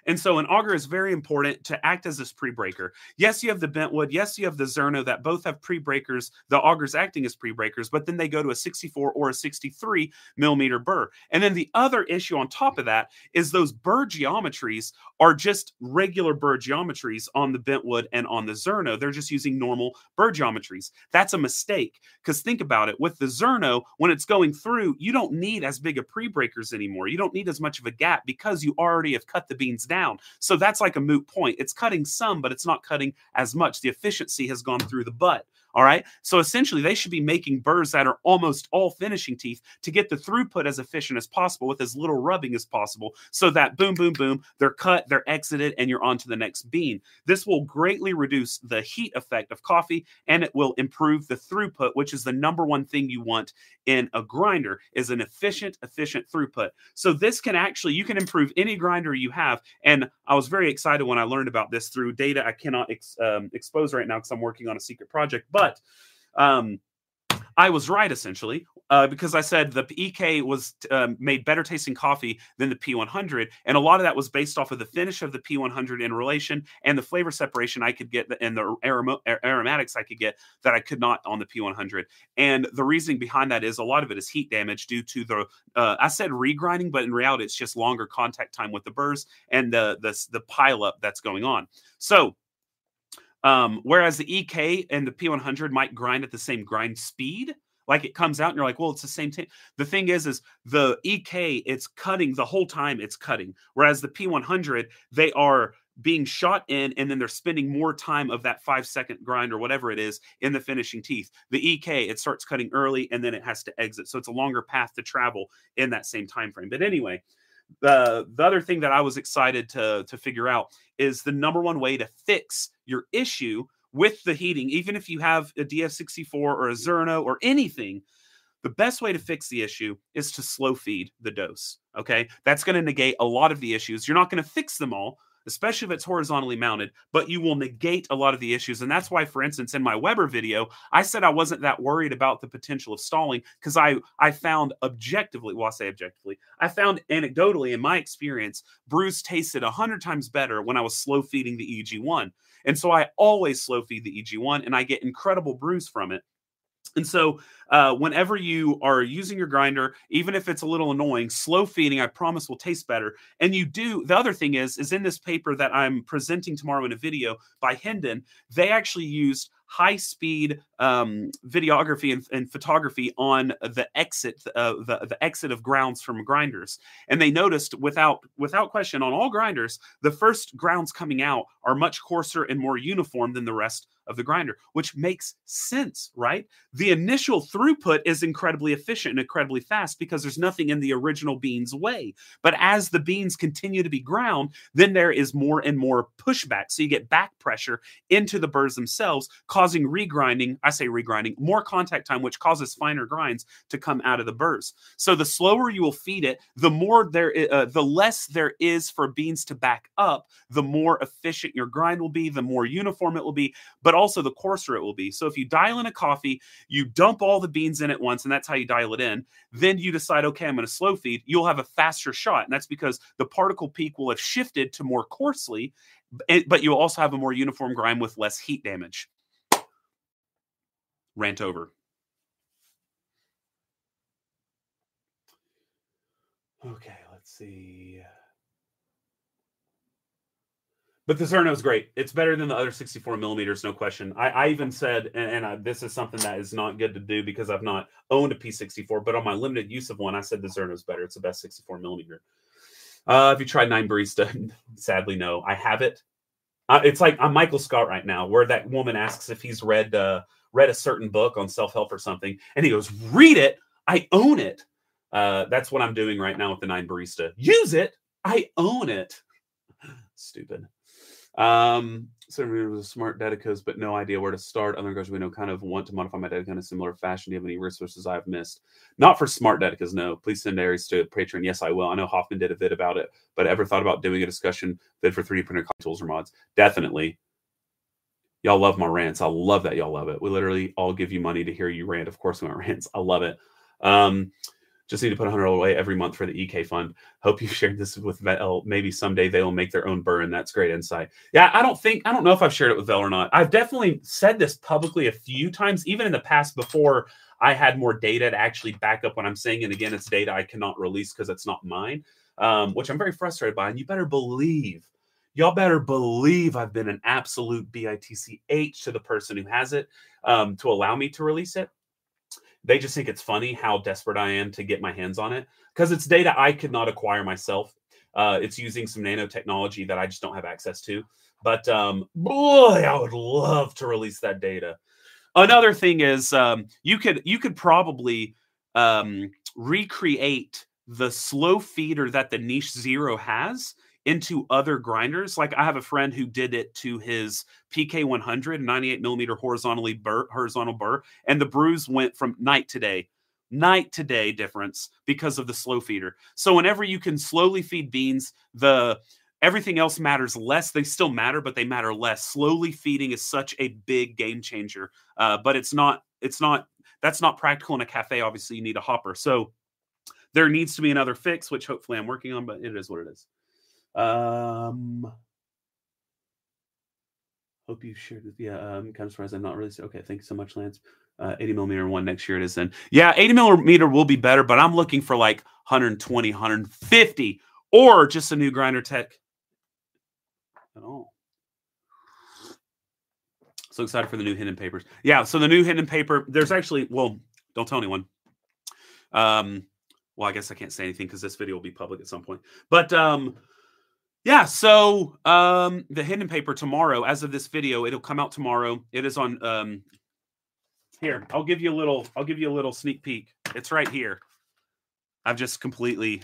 And so an auger is very important to act as this pre-breaker. Yes, you have the Bentwood. Yes, you have the Zerno that both have pre-breakers, the augers acting as pre-breakers, but then they go to a 64 or a 63 millimeter burr. And then the other issue on top of that is those burr geometries are just regular burr geometries on the Bentwood and on the Zerno. They're just using normal burr geometries. That's a mistake, because think about it. With the Zerno, when it's going through, you don't need as big a pre-breakers anymore. You don't need as much of a gap because you already have cut the beans down. So that's like a moot point. It's cutting some, but it's not cutting as much. The efficiency has gone through the butt All right. So essentially, they should be making burrs that are almost all finishing teeth to get the throughput as efficient as possible with as little rubbing as possible so that boom, boom, boom, they're cut, they're exited, and you're on to the next bean. This will greatly reduce the heat effect of coffee, and it will improve the throughput, which is the number one thing you want in a grinder, is an efficient throughput. So this can actually, you can improve any grinder you have. And I was very excited when I learned about this through data I cannot expose right now because I'm working on a secret project. But I was right, essentially, because I said the EK was made better tasting coffee than the P100. And a lot of that was based off of the finish of the P100 in relation and the flavor separation I could get and the aromatics I could get that I could not on the P100. And the reasoning behind that is a lot of it is heat damage due to the, I said regrinding, but in reality, it's just longer contact time with the burrs and the pileup that's going on. So whereas the EK and the P100 might grind at the same grind speed, like it comes out and you're like, well, it's the same thing. The thing is the EK, it's cutting the whole time it's cutting. Whereas the P100, they are being shot in and then they're spending more time of that 5-second grind or whatever it is in the finishing teeth. The EK, it starts cutting early and then it has to exit. So it's a longer path to travel in that same time frame. But anyway, the other thing that I was excited to figure out is the number one way to fix your issue with the heating, even if you have a DF64 or a Zerno or anything, the best way to fix the issue is to slow feed the dose. Okay, that's going to negate a lot of the issues. You're not going to fix them all, especially if it's horizontally mounted, but you will negate a lot of the issues. And that's why, for instance, in my Weber video, I said I wasn't that worried about the potential of stalling because I found objectively, well, I say objectively, I found anecdotally in my experience, brews tasted 100 times better when I was slow feeding the EG1. And so I always slow feed the EG1 and I get incredible brews from it. And so whenever you are using your grinder, even if it's a little annoying, slow feeding, I promise will taste better. And you do. The other thing is in this paper that I'm presenting tomorrow in a video by Hendon, they actually used high-speed videography and photography on the exit of grounds from grinders. And they noticed without question on all grinders, the first grounds coming out are much coarser and more uniform than the rest of the grinder, which makes sense, right? The initial throughput is incredibly efficient and incredibly fast because there's nothing in the original bean's way. But as the beans continue to be ground, then there is more and more pushback. So you get back pressure into the burrs themselves, causing regrinding. I say regrinding, more contact time, which causes finer grinds to come out of the burrs. So the slower you will feed it, the more there, the less there is for beans to back up, the more efficient your grind will be, the more uniform it will be, but also the coarser it will be. So if you dial in a coffee, you dump all the beans in at once, and that's how you dial it in. Then you decide, okay, I'm going to slow feed. You'll have a faster shot. And that's because the particle peak will have shifted to more coarsely, but you'll also have a more uniform grind with less heat damage. Rant over. Okay, let's see. But the Zerno is great. It's better than the other 64 millimeters, no question. I even said, and this is something that is not good to do because I've not owned a P64, but on my limited use of one, I said the Zerno is better. It's the best 64 millimeter. Have you tried 9 Barista? Sadly, no. I have it. It's like I'm Michael Scott right now, where that woman asks if he's read a certain book on self-help or something, and he goes, read it. I own it. That's what I'm doing right now with the 9 Barista. Use it. I own it. Stupid. So it was a smart data codes, but no idea where to start. Other guys, we know kind of want to modify my data in a similar fashion. Do you have any resources I've missed? Not for smart data codes, no. Please send Aries to Patreon. Yes, I will. I know Hoffman did a vid about it, but ever thought about doing a discussion vid for 3D printer tools or mods? Definitely. Y'all love my rants. I love that y'all love it. We literally all give you money to hear you rant. Of course, my rants. I love it. Just need to put $100 away every month for the EK fund. Hope you shared this with Vel. Maybe someday they will make their own burr, and that's great insight. Yeah, I don't know if I've shared it with Vel or not. I've definitely said this publicly a few times, even in the past before I had more data to actually back up what I'm saying. And again, it's data I cannot release because it's not mine, which I'm very frustrated by. And you better believe, y'all better believe I've been an absolute bitch to the person who has it to allow me to release it. They just think it's funny how desperate I am to get my hands on it because it's data I could not acquire myself. It's using some nanotechnology that I just don't have access to. But boy, I would love to release that data. Another thing is you could probably recreate the slow feeder that the Niche Zero has into other grinders. Like I have a friend who did it to his PK100 98 millimeter horizontal burr, and the brews went from night to day difference because of the slow feeder. So whenever you can slowly feed beans, everything else matters less. They still matter, but they matter less. Slowly feeding is such a big game changer, but that's not practical in a cafe. Obviously you need a hopper. So there needs to be another fix, which hopefully I'm working on, but it is what it is. Hope you shared it. Yeah, I'm kind of surprised I'm not really. Okay, thank you so much, Lance. 80 millimeter one next year it is then. Yeah, 80 millimeter will be better, but I'm looking for like 120, 150, or just a new grinder tech at all. So excited for the new Hinden papers. Yeah, so the new Hinden paper, there's actually, well, don't tell anyone. Well, I guess I can't say anything because this video will be public at some point. But yeah, so the Hinden paper tomorrow, as of this video, it'll come out tomorrow. It is on here. I'll give you a little sneak peek. It's right here. I've just completely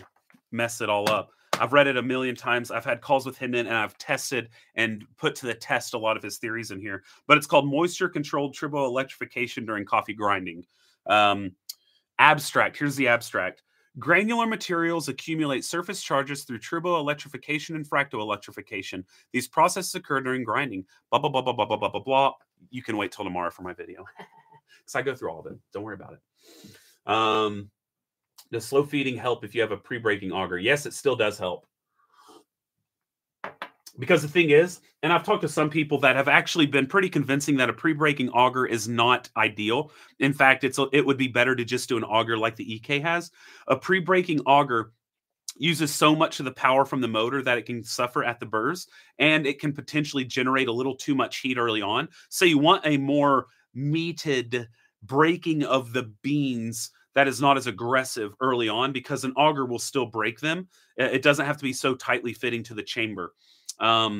messed it all up. I've read it a million times. I've had calls with Hinden, and I've tested and put to the test a lot of his theories in here. But it's called Moisture Controlled Turbo Electrification During Coffee Grinding. Abstract. Here's the abstract. Granular materials accumulate surface charges through turbo electrification and fractal electrification. These processes occur during grinding. Blah, blah, blah, blah, blah, blah, blah, blah, blah. You can wait till tomorrow for my video. Because I go through all of it. Don't worry about it. Does slow feeding help if you have a pre-breaking auger? Yes, it still does help. Because the thing is, and I've talked to some people that have actually been pretty convincing that a pre-breaking auger is not ideal. In fact, it would be better to just do an auger like the EK has. A pre-breaking auger uses so much of the power from the motor that it can suffer at the burrs, and it can potentially generate a little too much heat early on. So you want a more meted breaking of the beans that is not as aggressive early on, because an auger will still break them. It doesn't have to be so tightly fitting to the chamber. So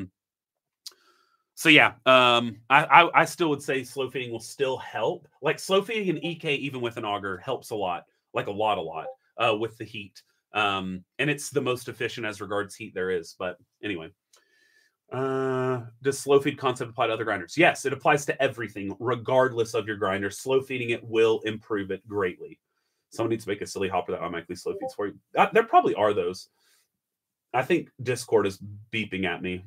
yeah, I still would say slow feeding will still help. Like slow feeding an EK, even with an auger, helps a lot, like a lot, with the heat. And it's the most efficient as regards heat there is, but anyway, does slow feed concept apply to other grinders? Yes, it applies to everything, regardless of your grinder. Slow feeding it will improve it greatly. Someone needs to make a silly hopper that automatically slow feeds for you. There probably are those. I think Discord is beeping at me.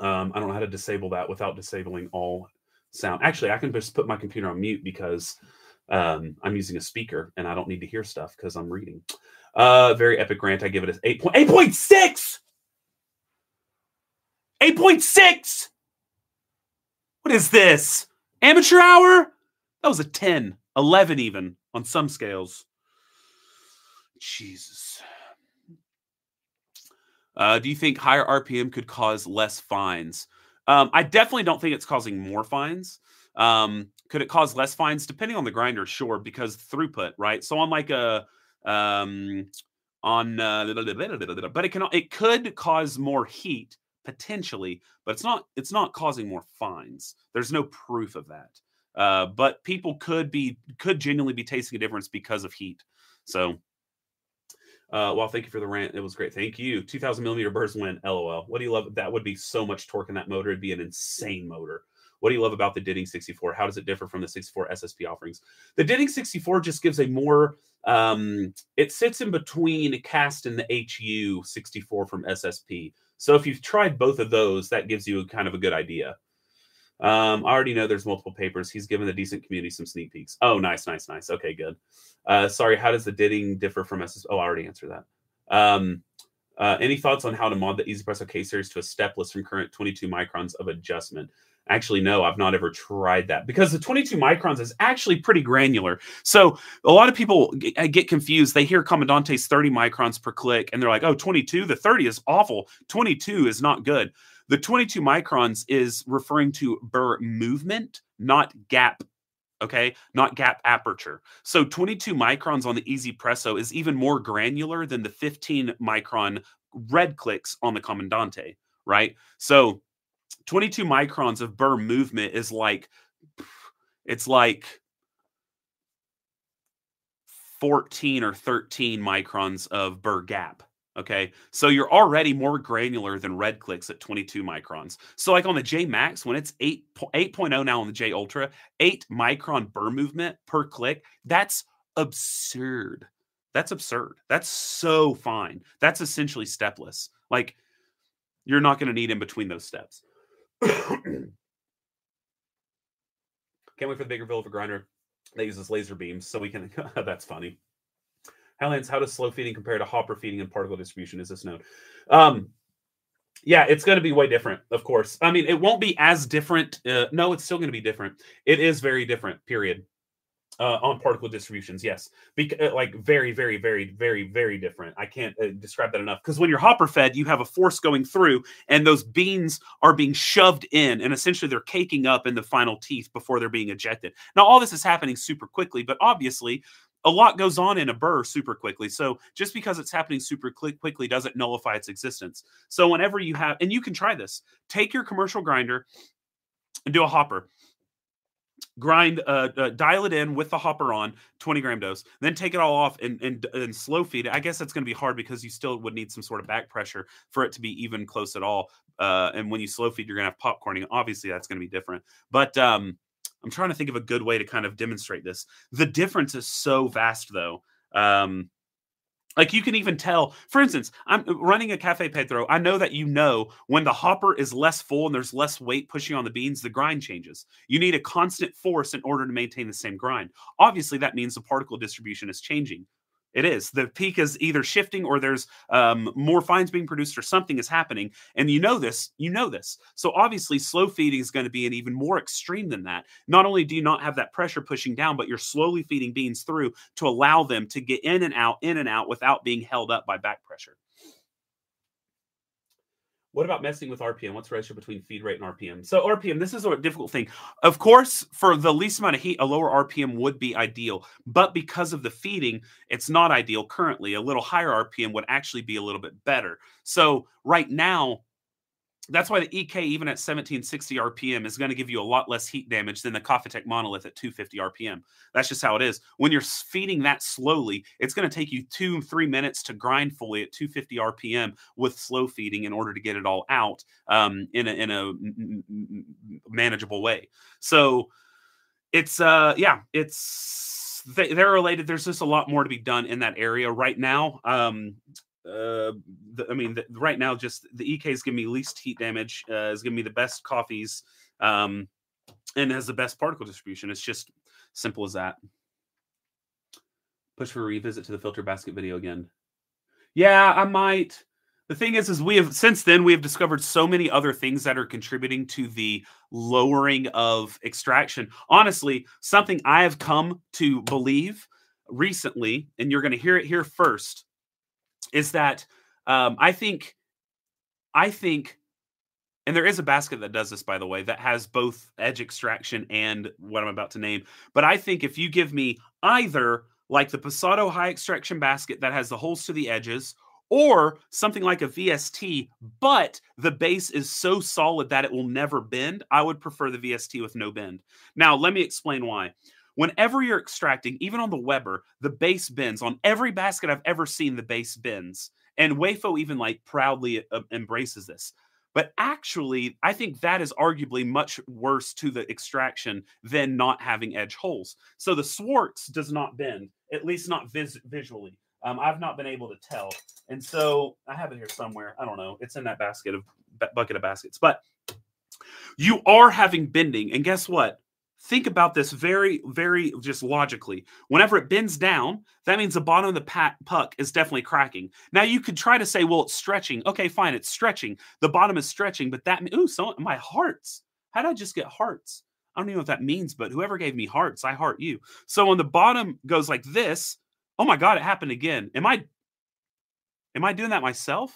I don't know how to disable that without disabling all sound. Actually, I can just put my computer on mute because I'm using a speaker and I don't need to hear stuff because I'm reading. Very epic rant. I give it an 8.6! 8.6! What is this? Amateur hour? That was a 10, 11 even on some scales. Jesus. Do you think higher RPM could cause less fines? I definitely don't think it's causing more fines. Could it cause less fines? Depending on the grinder, sure, because throughput, right? So on like a, but it could cause more heat potentially, but it's not causing more fines. There's no proof of that. But people could genuinely be tasting a difference because of heat. So. Well, thank you for the rant. It was great. Thank you. 2,000 millimeter burrs win. LOL. What do you love? That would be so much torque in that motor. It'd be an insane motor. What do you love about the Ditting 64? How does it differ from the 64 SSP offerings? The Ditting 64 just gives a more, it sits in between a cast and the HU 64 from SSP. So if you've tried both of those, that gives you kind of a good idea. I already know there's multiple papers. He's given the decent community some sneak peeks. Oh, nice. Okay, good. Sorry, how does the Ditting differ from SS? Oh, I already answered that. Any thoughts on how to mod the EasyPresso K-Series to a step list from current 22 microns of adjustment? Actually, no, I've not ever tried that because the 22 microns is actually pretty granular. So a lot of people get confused. They hear Commandante's 30 microns per click, and they're like, oh, 22? The 30 is awful. 22 is not good. The 22 microns is referring to burr movement, not gap, okay? Not gap aperture. So 22 microns on the EasyPresso is even more granular than the 15 micron red clicks on the Commandante, right? So 22 microns of burr movement is like It's like 14 or 13 microns of Burr gap. Okay, so you're already more granular than red clicks at 22 microns. So like on the J Max, when it's 8.0 now on the J Ultra, 8 micron Burr movement per click, that's absurd. That's absurd. That's so fine. That's essentially stepless. Like, you're not going to need in between those steps. Can't wait for the bigger Vilva grinder that uses laser beams so we can... That's funny. Hi, Lance. How does slow feeding compare to hopper feeding and particle distribution? Is this known? Yeah, it's going to be way different, of course. I mean, it won't be as different. No, it's still going to be different. It is very different, period. On particle distributions, yes. Like very, very, very, very, very different. I can't describe that enough. Because when you're hopper fed, you have a force going through and those beans are being shoved in and essentially they're caking up in the final teeth before they're being ejected. Now, all this is happening super quickly, but obviously a lot goes on in a burr super quickly. So just because it's happening super quickly doesn't nullify its existence. So whenever you have, and you can try this, take your commercial grinder and do a hopper. Grind, dial it in with the hopper on 20 gram dose, then take it all off and slow feed it. I guess that's going to be hard because you still would need some sort of back pressure for it to be even close at all. And when you slow feed, you're going to have popcorning. Obviously, that's going to be different. But I'm trying to think of a good way to kind of demonstrate this. The difference is so vast, though. Like you can even tell, for instance, I'm running a Café Pedro. I know that, you know, when the hopper is less full and there's less weight pushing on the beans, the grind changes. You need a constant force in order to maintain the same grind. Obviously, that means the particle distribution is changing. It is. The peak is either shifting or there's more fines being produced or something is happening. And you know this. You know this. So obviously, slow feeding is going to be an even more extreme than that. Not only do you not have that pressure pushing down, but you're slowly feeding beans through to allow them to get in and out without being held up by back pressure. What about messing with RPM? What's the ratio between feed rate and RPM? So RPM, this is a difficult thing. Of course, for the least amount of heat, a lower RPM would be ideal. But because of the feeding, it's not ideal currently. A little higher RPM would actually be a little bit better. So right now, that's why the EK, even at 1760 RPM, is going to give you a lot less heat damage than the Cafetech Monolith at 250 RPM. That's just how it is. When you're feeding that slowly, it's going to take you 2-3 minutes to grind fully at 250 RPM with slow feeding in order to get it all out in a manageable way. So it's, yeah, it's, they're related. There's just a lot more to be done in that area right now. Right now, just the EK is giving me least heat damage, is giving me the best coffees, and has the best particle distribution. It's just simple as that. Push for a revisit to the filter basket video again. Yeah, I might. The thing is we have, since then, we have discovered so many other things that are contributing to the lowering of extraction. Honestly, something I have come to believe recently, and you're going to hear it here first, is that I think, and there is a basket that does this, by the way, that has both edge extraction and what I'm about to name. But I think if you give me either like the Passato high extraction basket that has the holes to the edges, or something like a VST, but the base is so solid that it will never bend, I would prefer the VST with no bend. Now, let me explain why. Whenever you're extracting, even on the Weber, the base bends. On every basket I've ever seen, the base bends. And Wayfo even like proudly embraces this. But actually, I think that is arguably much worse to the extraction than not having edge holes. So the Swartz does not bend, at least not visually. I've not been able to tell. And so I have it here somewhere. I don't know. It's in that bucket of baskets. But you are having bending. And guess what? Think about this very, very just logically. Whenever it bends down, that means the bottom of the puck is definitely cracking. Now, you could try to say, well, it's stretching. Okay, fine, it's stretching. The bottom is stretching, but that... Ooh, so my hearts. How did I just get hearts? I don't even know what that means, but whoever gave me hearts, I heart you. So when the bottom goes like this, oh my God, it happened again. Am I doing that myself?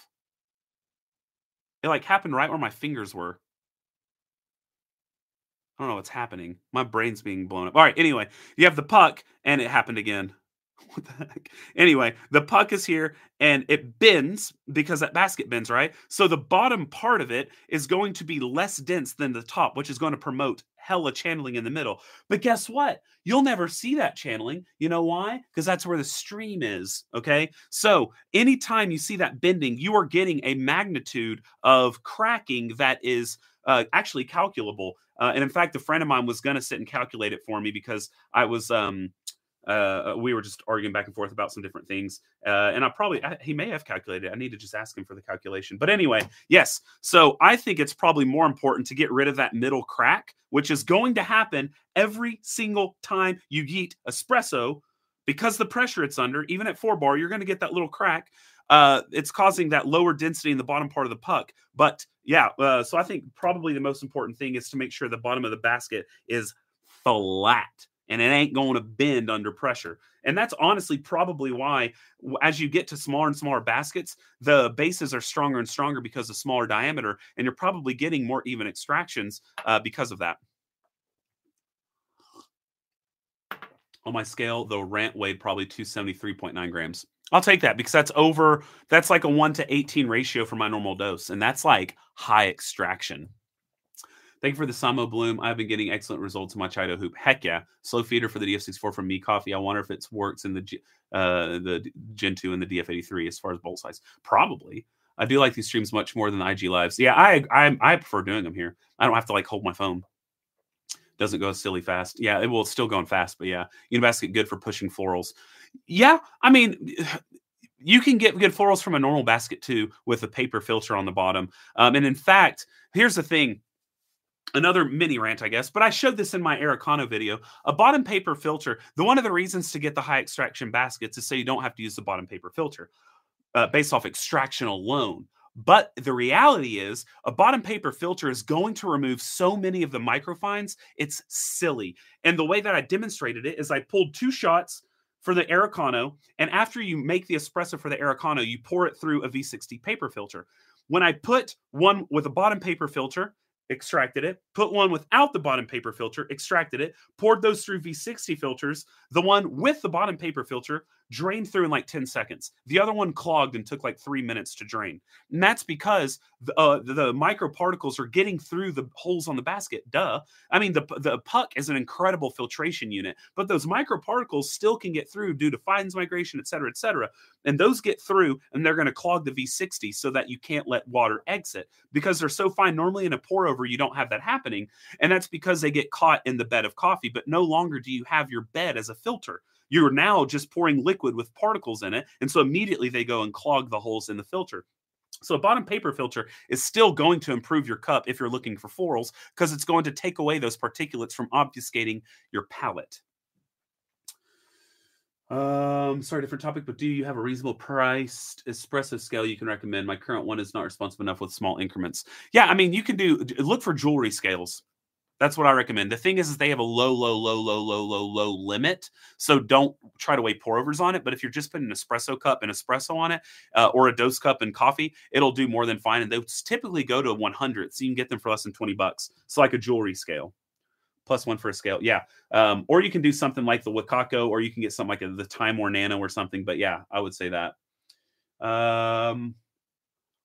It like happened right where my fingers were. I don't know what's happening. My brain's being blown up. All right, anyway, you have the puck, and it happened again. What the heck? Anyway, the puck is here, and it bends because that basket bends, right? So the bottom part of it is going to be less dense than the top, which is going to promote hella channeling in the middle. But guess what? You'll never see that channeling. You know why? Because that's where the stream is, okay? So anytime you see that bending, you are getting a magnitude of cracking that is actually calculable. And in fact, a friend of mine was going to sit and calculate it for me because I was... we were just arguing back and forth about some different things. And he may have calculated it. I need to just ask him for the calculation. But anyway, yes. So I think it's probably more important to get rid of that middle crack, which is going to happen every single time you yeet espresso because the pressure it's under, even at 4 bar, you're going to get that little crack. It's causing that lower density in the bottom part of the puck. But yeah, so I think probably the most important thing is to make sure the bottom of the basket is flat. And it ain't going to bend under pressure. And that's honestly probably why as you get to smaller and smaller baskets, the bases are stronger and stronger because of smaller diameter. And you're probably getting more even extractions because of that. On my scale, the rant weighed probably 273.9 grams. I'll take that because that's like a 1:18 ratio for my normal dose. And that's like high extraction. Thank you for the Samo Bloom. I've been getting excellent results in my Chido hoop. Heck yeah. Slow feeder for the DF64 from Me Coffee. I wonder if it works in the Gen 2 and the DF83 as far as bolt size. Probably. I do like these streams much more than the IG Lives. Yeah, I prefer doing them here. I don't have to like hold my phone. Doesn't go silly fast. Yeah, it will still go on fast, but yeah. Unibasket good for pushing florals. Yeah, I mean... You can get good florals from a normal basket too with a paper filter on the bottom. And in fact, here's the thing. Another mini rant, I guess, but I showed this in my Ericano video. A bottom paper filter, one of the reasons to get the high extraction baskets is so you don't have to use the bottom paper filter based off extraction alone. But the reality is a bottom paper filter is going to remove so many of the microfines, it's silly. And the way that I demonstrated it is I pulled 2 shots for the Ericano, and after you make the espresso for the Ericano, you pour it through a V60 paper filter. When I put one with a bottom paper filter, extracted it, put one without the bottom paper filter, extracted it, poured those through V60 filters. The one with the bottom paper filter drained through in like 10 seconds. The other one clogged and took like 3 minutes to drain. And that's because the microparticles are getting through the holes on the basket. Duh. I mean, the puck is an incredible filtration unit, but those microparticles still can get through due to fines migration, et cetera, et cetera. And those get through and they're going to clog the V60 so that you can't let water exit because they're so fine. Normally in a pour over, you don't have that happening. And that's because they get caught in the bed of coffee, but no longer do you have your bed as a filter. You're now just pouring liquid with particles in it. And so immediately they go and clog the holes in the filter. So a bottom paper filter is still going to improve your cup if you're looking for florals because it's going to take away those particulates from obfuscating your palate. Sorry, different topic, but do you have a reasonable priced espresso scale you can recommend? My current one is not responsive enough with small increments. Yeah, I mean, you can look for jewelry scales. That's what I recommend. The thing is they have a low limit. So don't try to weigh pour overs on it. But if you're just putting an espresso cup and espresso on it or a dose cup and coffee, it'll do more than fine. And they typically go to 100. So you can get them for less than $20. It's like a jewelry scale. +1 for a scale. Yeah. Or you can do something like the Wakako, or you can get something like the Time or Nano or something. But yeah, I would say that.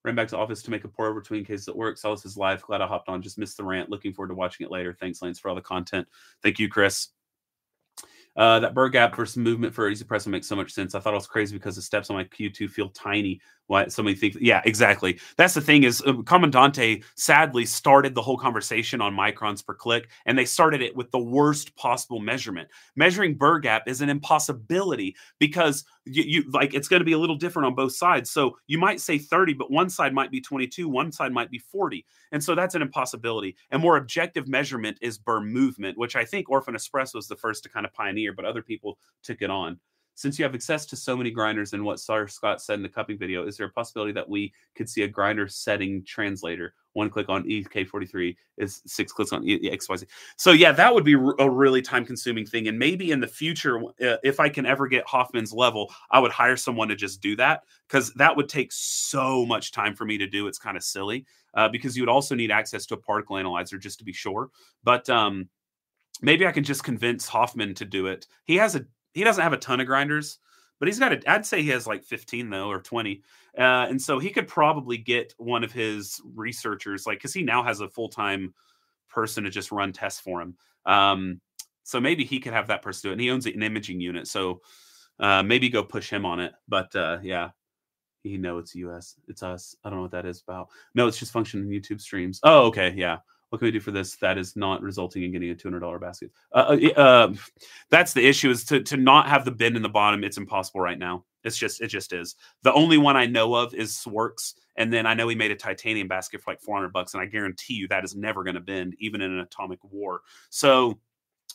Ran back to the office to make a pour over between cases at work. Saw this is live. Glad I hopped on. Just missed the rant. Looking forward to watching it later. Thanks, Lance, for all the content. Thank you, Chris. That burr gap versus movement for easy press makes so much sense. I thought it was crazy because the steps on my Q2 feel tiny. Why so many things? Yeah, exactly. That's the thing is Commandante sadly started the whole conversation on microns per click, and they started it with the worst possible measurement. Measuring burr gap is an impossibility because you like it's going to be a little different on both sides. So you might say 30, but one side might be 22, one side might be 40. And so that's an impossibility. And more objective measurement is burr movement, which I think Orphan Espresso was the first to kind of pioneer, but other people took it on. Since you have access to so many grinders and what Sar Scott said in the cupping video, is there a possibility that we could see a grinder setting translator? 1 click on EK43 is 6 clicks on XYZ. So yeah, that would be a really time-consuming thing. And maybe in the future, if I can ever get Hoffman's level, I would hire someone to just do that because that would take so much time for me to do. It's kind of silly because you would also need access to a particle analyzer just to be sure. But maybe I can just convince Hoffman to do it. He doesn't have a ton of grinders, but he's got I'd say he has like 15 though, or 20. And so he could probably get one of his researchers, like, cause he now has a full-time person to just run tests for him. So maybe he could have that person do it. And he owns an imaging unit, so maybe go push him on it. But yeah, he it's us. It's us. I don't know what that is about. No, it's just function in YouTube streams. Oh, okay, yeah. What can we do for this? That is not resulting in getting a $200 basket. That's the issue, is to not have the bin in the bottom. It's impossible right now. It just is. The only one I know of is Swartz. And then I know he made a titanium basket for like $400, and I guarantee you that is never going to bend, even in an atomic war. So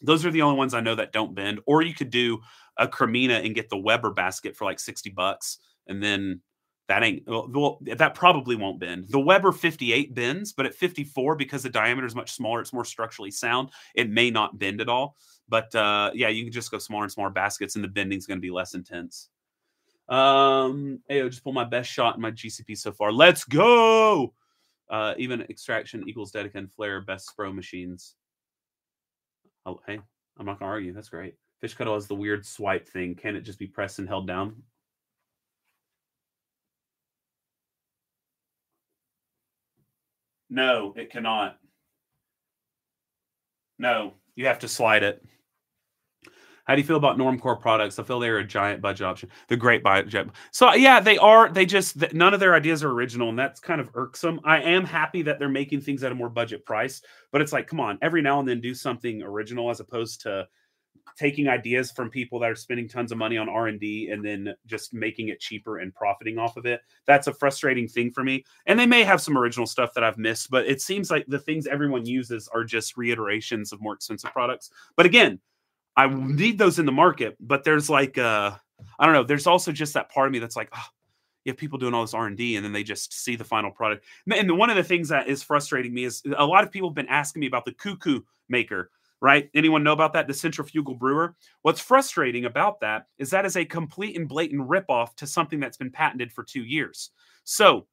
those are the only ones I know that don't bend. Or you could do a Cremina and get the Weber basket for like $60, and then that ain't, well, that probably won't bend. The Weber 58 bends, but at 54, because the diameter is much smaller, it's more structurally sound, it may not bend at all. But yeah, you can just go smaller and smaller baskets, and the bending is going to be less intense. Ayo, just pull my best shot in my GCP so far. Let's go. Even extraction equals Dedekin and Flare best pro machines. Oh, hey, I'm not gonna argue. That's great. Fish Cuddle has the weird swipe thing. Can it just be pressed and held down? No, it cannot. No, you have to slide it. How do you feel about normcore products? I feel they're a giant budget option. The great budget. So yeah, they are. They just, none of their ideas are original, and that's kind of irksome. I am happy that they're making things at a more budget price, but it's like, come on, every now and then do something original, as opposed to taking ideas from people that are spending tons of money on R&D and then just making it cheaper and profiting off of it. That's a frustrating thing for me. And they may have some original stuff that I've missed, but it seems like the things everyone uses are just reiterations of more expensive products. But again, I need those in the market, but there's like, I don't know. There's also just that part of me that's like, oh, you have people doing all this R&D and then they just see the final product. And one of the things that is frustrating me is a lot of people have been asking me about the Cuckoo Maker, right? Anyone know about that? The centrifugal brewer. What's frustrating about that is a complete and blatant ripoff to something that's been patented for 2 years. So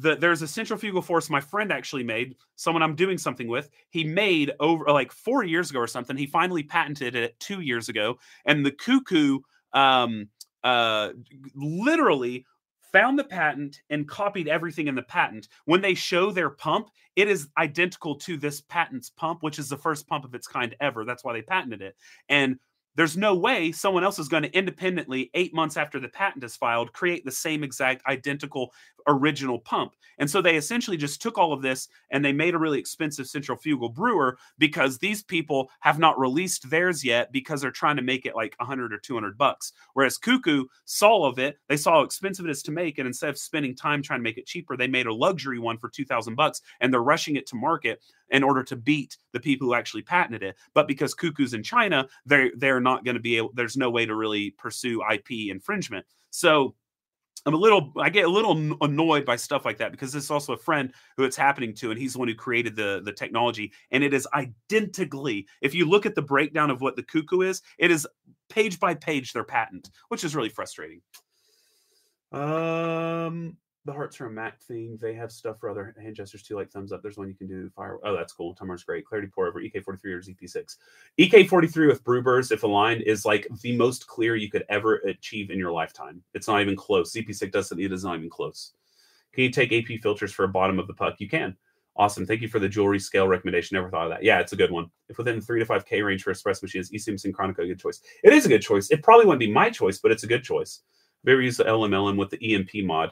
there's a centrifugal force my friend actually made, someone I'm doing something with. He made over like 4 years ago or something. He finally patented it 2 years ago. And the Cuckoo literally found the patent and copied everything in the patent. When they show their pump, it is identical to this patent's pump, which is the first pump of its kind ever. That's why they patented it. And there's no way someone else is going to independently, 8 months after the patent is filed, create the same exact identical original pump. And so they essentially just took all of this and they made a really expensive centrifugal brewer, because these people have not released theirs yet because they're trying to make it like $100 or $200. Whereas Cuckoo saw of it, they saw how expensive it is to make, and instead of spending time trying to make it cheaper, they made a luxury one for $2,000, and they're rushing it to market in order to beat the people who actually patented it. But because Cuckoo's in China, they're not going to be able, there's no way to really pursue IP infringement. So I get a little annoyed by stuff like that, because there's also a friend who it's happening to, and he's the one who created the technology. And it is identically, if you look at the breakdown of what the Cuckoo is, it is page by page their patent, which is really frustrating. The hearts are a Mac thing. They have stuff for other hand gestures too, like thumbs up. There's one you can do. Fire. Oh, that's cool. Tummer's great. Clarity pour over EK43 or ZP6. EK43 with Brewbers, if aligned, is like the most clear you could ever achieve in your lifetime. It's not even close. ZP6 doesn't. It is not even close. Can you take AP filters for a bottom of the puck? You can. Awesome. Thank you for the jewelry scale recommendation. Never thought of that. Yeah, it's a good one. If within 3 to 5K range for espresso machines, eSIM Synchronica, a good choice. It is a good choice. It probably wouldn't be my choice, but it's a good choice. Have you ever used the LMLM with the EMP mod?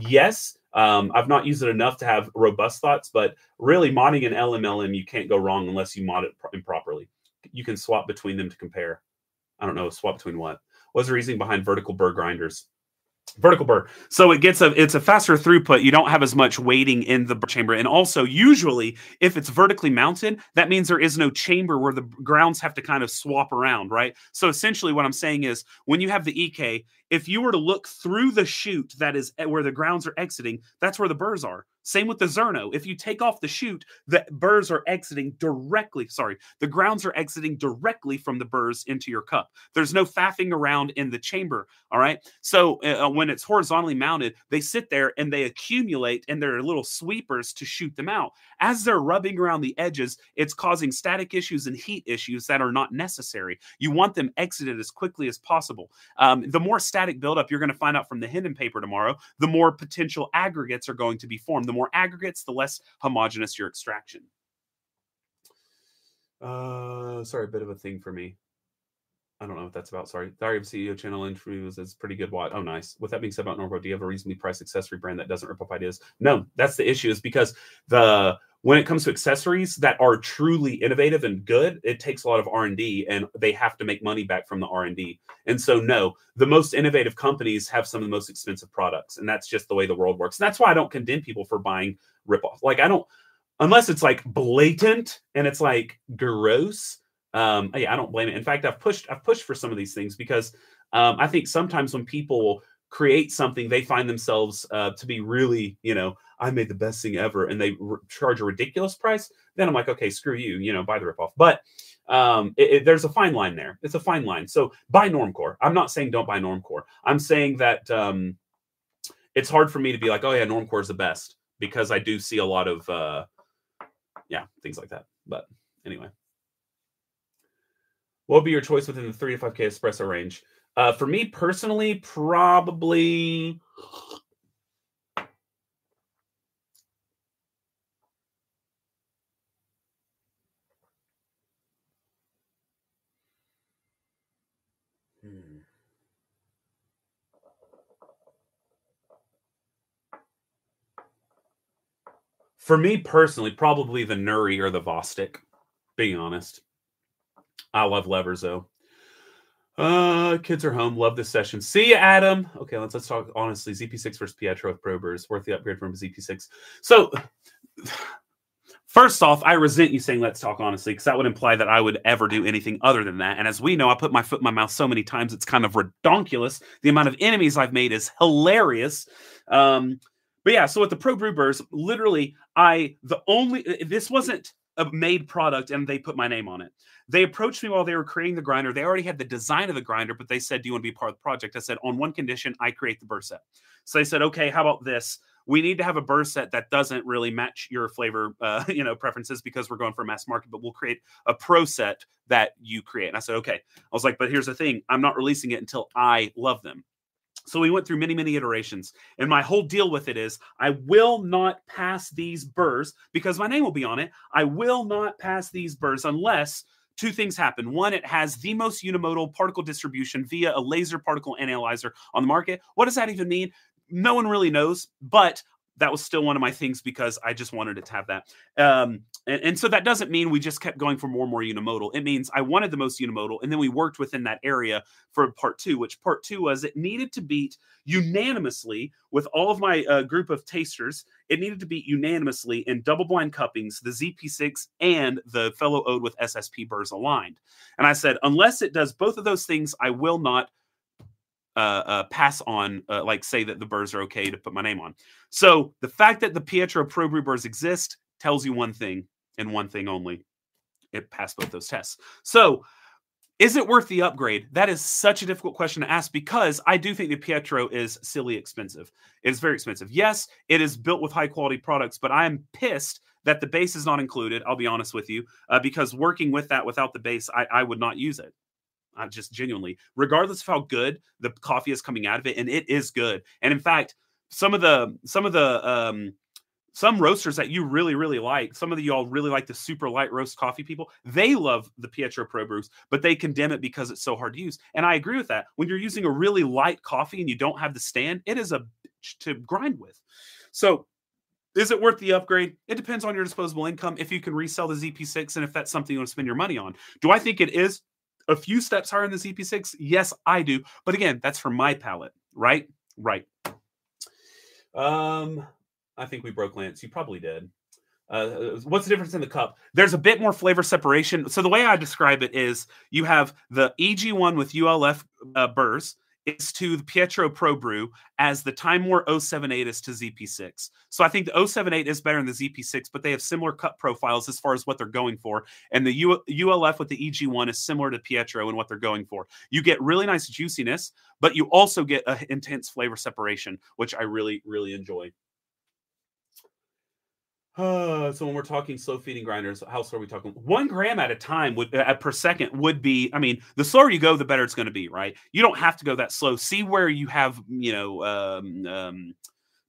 Yes. I've not used it enough to have robust thoughts, but really modding an LMLM, you can't go wrong unless you mod it improperly. You can swap between them to compare. I don't know, swap between what? What's the reasoning behind vertical burr grinders? Vertical burr. So it gets it's a faster throughput. You don't have as much weighting in the chamber. And also, usually, if it's vertically mounted, that means there is no chamber where the grounds have to kind of swap around, right? So essentially what I'm saying is, when you have the EK, if you were to look through the chute that is where the grounds are exiting, that's where the burrs are. Same with the Zerno. If you take off the chute, the burrs are exiting directly. Sorry, the grounds are exiting directly from the burrs into your cup. There's no faffing around in the chamber. All right. So when it's horizontally mounted, they sit there and they accumulate, and there are little sweepers to shoot them out. As they're rubbing around the edges, it's causing static issues and heat issues that are not necessary. You want them exited as quickly as possible. The more static buildup, you're going to find out from the Hendon paper tomorrow, the more potential aggregates are going to be formed. The more aggregates, the less homogeneous your extraction. Sorry, a bit of a thing for me. I don't know what that's about. Sorry. The CEO channel interview is pretty good. Watch. Oh, nice. With that being said about Norbo, do you have a reasonably priced accessory brand that doesn't rip off ideas? No, that's the issue, is because when it comes to accessories that are truly innovative and good, it takes a lot of R&D, and they have to make money back from the R&D. And so, no, the most innovative companies have some of the most expensive products, and that's just the way the world works. And that's why I don't condemn people for buying ripoff. Like, I don't, unless it's like blatant and it's like gross. Yeah, I don't blame it. In fact, I've pushed for some of these things because I think sometimes when people create something, they find themselves to be really, you know, I made the best thing ever, and they charge a ridiculous price. Then I'm like, okay, screw you, you know, buy the ripoff. But there's a fine line there. It's a fine line. So buy Normcore. I'm not saying don't buy Normcore. I'm saying that it's hard for me to be like, oh yeah, Normcore is the best, because I do see a lot of, yeah, things like that. But anyway. What would be your choice within the 3 to 5K espresso range? For me personally, probably the Nuri or the Vostok, being honest. I love levers, though. Kids are home. Love this session. See you, Adam. Okay, let's talk honestly. ZP6 versus Pietro with Probers. Worth the upgrade from ZP6. So, first off, I resent you saying let's talk honestly, because that would imply that I would ever do anything other than that. And as we know, I put my foot in my mouth so many times, it's kind of redonkulous. The amount of enemies I've made is hilarious. But yeah, so with the Probers, literally, this wasn't a made product and they put my name on it. They approached me while they were creating the grinder. They already had the design of the grinder, but they said, do you want to be part of the project? I said, on one condition, I create the burr set. So they said, okay, how about this? We need to have a burr set that doesn't really match your flavor preferences, because we're going for mass market, but we'll create a pro set that you create. And I said, okay. I was like, but here's the thing. I'm not releasing it until I love them. So we went through many, many iterations. And my whole deal with it is I will not pass these burrs, because my name will be on it. I will not pass these burrs unless two things happen. One, it has the most unimodal particle distribution via a laser particle analyzer on the market. What does that even mean? No one really knows, but that was still one of my things because I just wanted it to have that. And so that doesn't mean we just kept going for more and more unimodal. It means I wanted the most unimodal, and then we worked within that area for part two, which part two was it needed to beat unanimously with all of my group of tasters. It needed to beat unanimously in double-blind cuppings, the ZP6 and the fellow ode with SSP burrs aligned. And I said, unless it does both of those things, I will not pass on, like say that the burrs are okay to put my name on. So the fact that the Pietro Pro Brew burrs exist tells you one thing and one thing only. It passed both those tests. So is it worth the upgrade? That is such a difficult question to ask, because I do think the Pietro is silly expensive. It is very expensive. Yes, it is built with high quality products, but I am pissed that the base is not included. I'll be honest with you, because working with that without the base, I would not use it. I just genuinely, regardless of how good the coffee is coming out of it, and it is good. And in fact, some roasters that you really, really like, some of y'all really like the super light roast coffee people, they love the Pietro Pro Brews, but they condemn it because it's so hard to use. And I agree with that. When you're using a really light coffee and you don't have the stand, it is a bitch to grind with. So is it worth the upgrade? It depends on your disposable income, if you can resell the ZP6 and if that's something you want to spend your money on. Do I think it is a few steps higher in the ZP6? Yes, I do. But again, that's for my palate, right? Right. I think we broke Lance. You probably did. What's the difference in the cup? There's a bit more flavor separation. So the way I describe it is you have the EG1 with ULF burrs. It's to the Pietro Pro Brew as the Time War 078 is to ZP6. So I think the 078 is better than the ZP6, but they have similar cup profiles as far as what they're going for. And the ULF with the EG1 is similar to Pietro in what they're going for. You get really nice juiciness, but you also get an intense flavor separation, which I really, really enjoy. So when we're talking slow feeding grinders, how slow are we talking? 1 gram at a time per second would be, I mean, the slower you go, the better it's going to be, right? You don't have to go that slow. See where you have,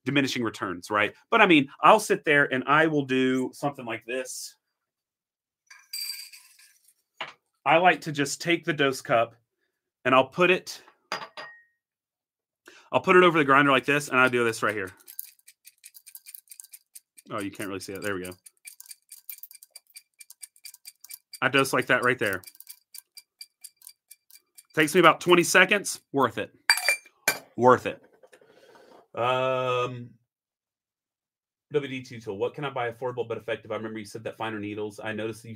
diminishing returns, right? But I mean, I'll sit there and I will do something like this. I like to just take the dose cup and I'll put it over the grinder like this, and I'll do this right here. Oh, you can't really see it. There we go. I dose like that right there. Takes me about 20 seconds. Worth it. Worth it. WD2 tool. What can I buy affordable but effective? I remember you said that finer needles. I noticed that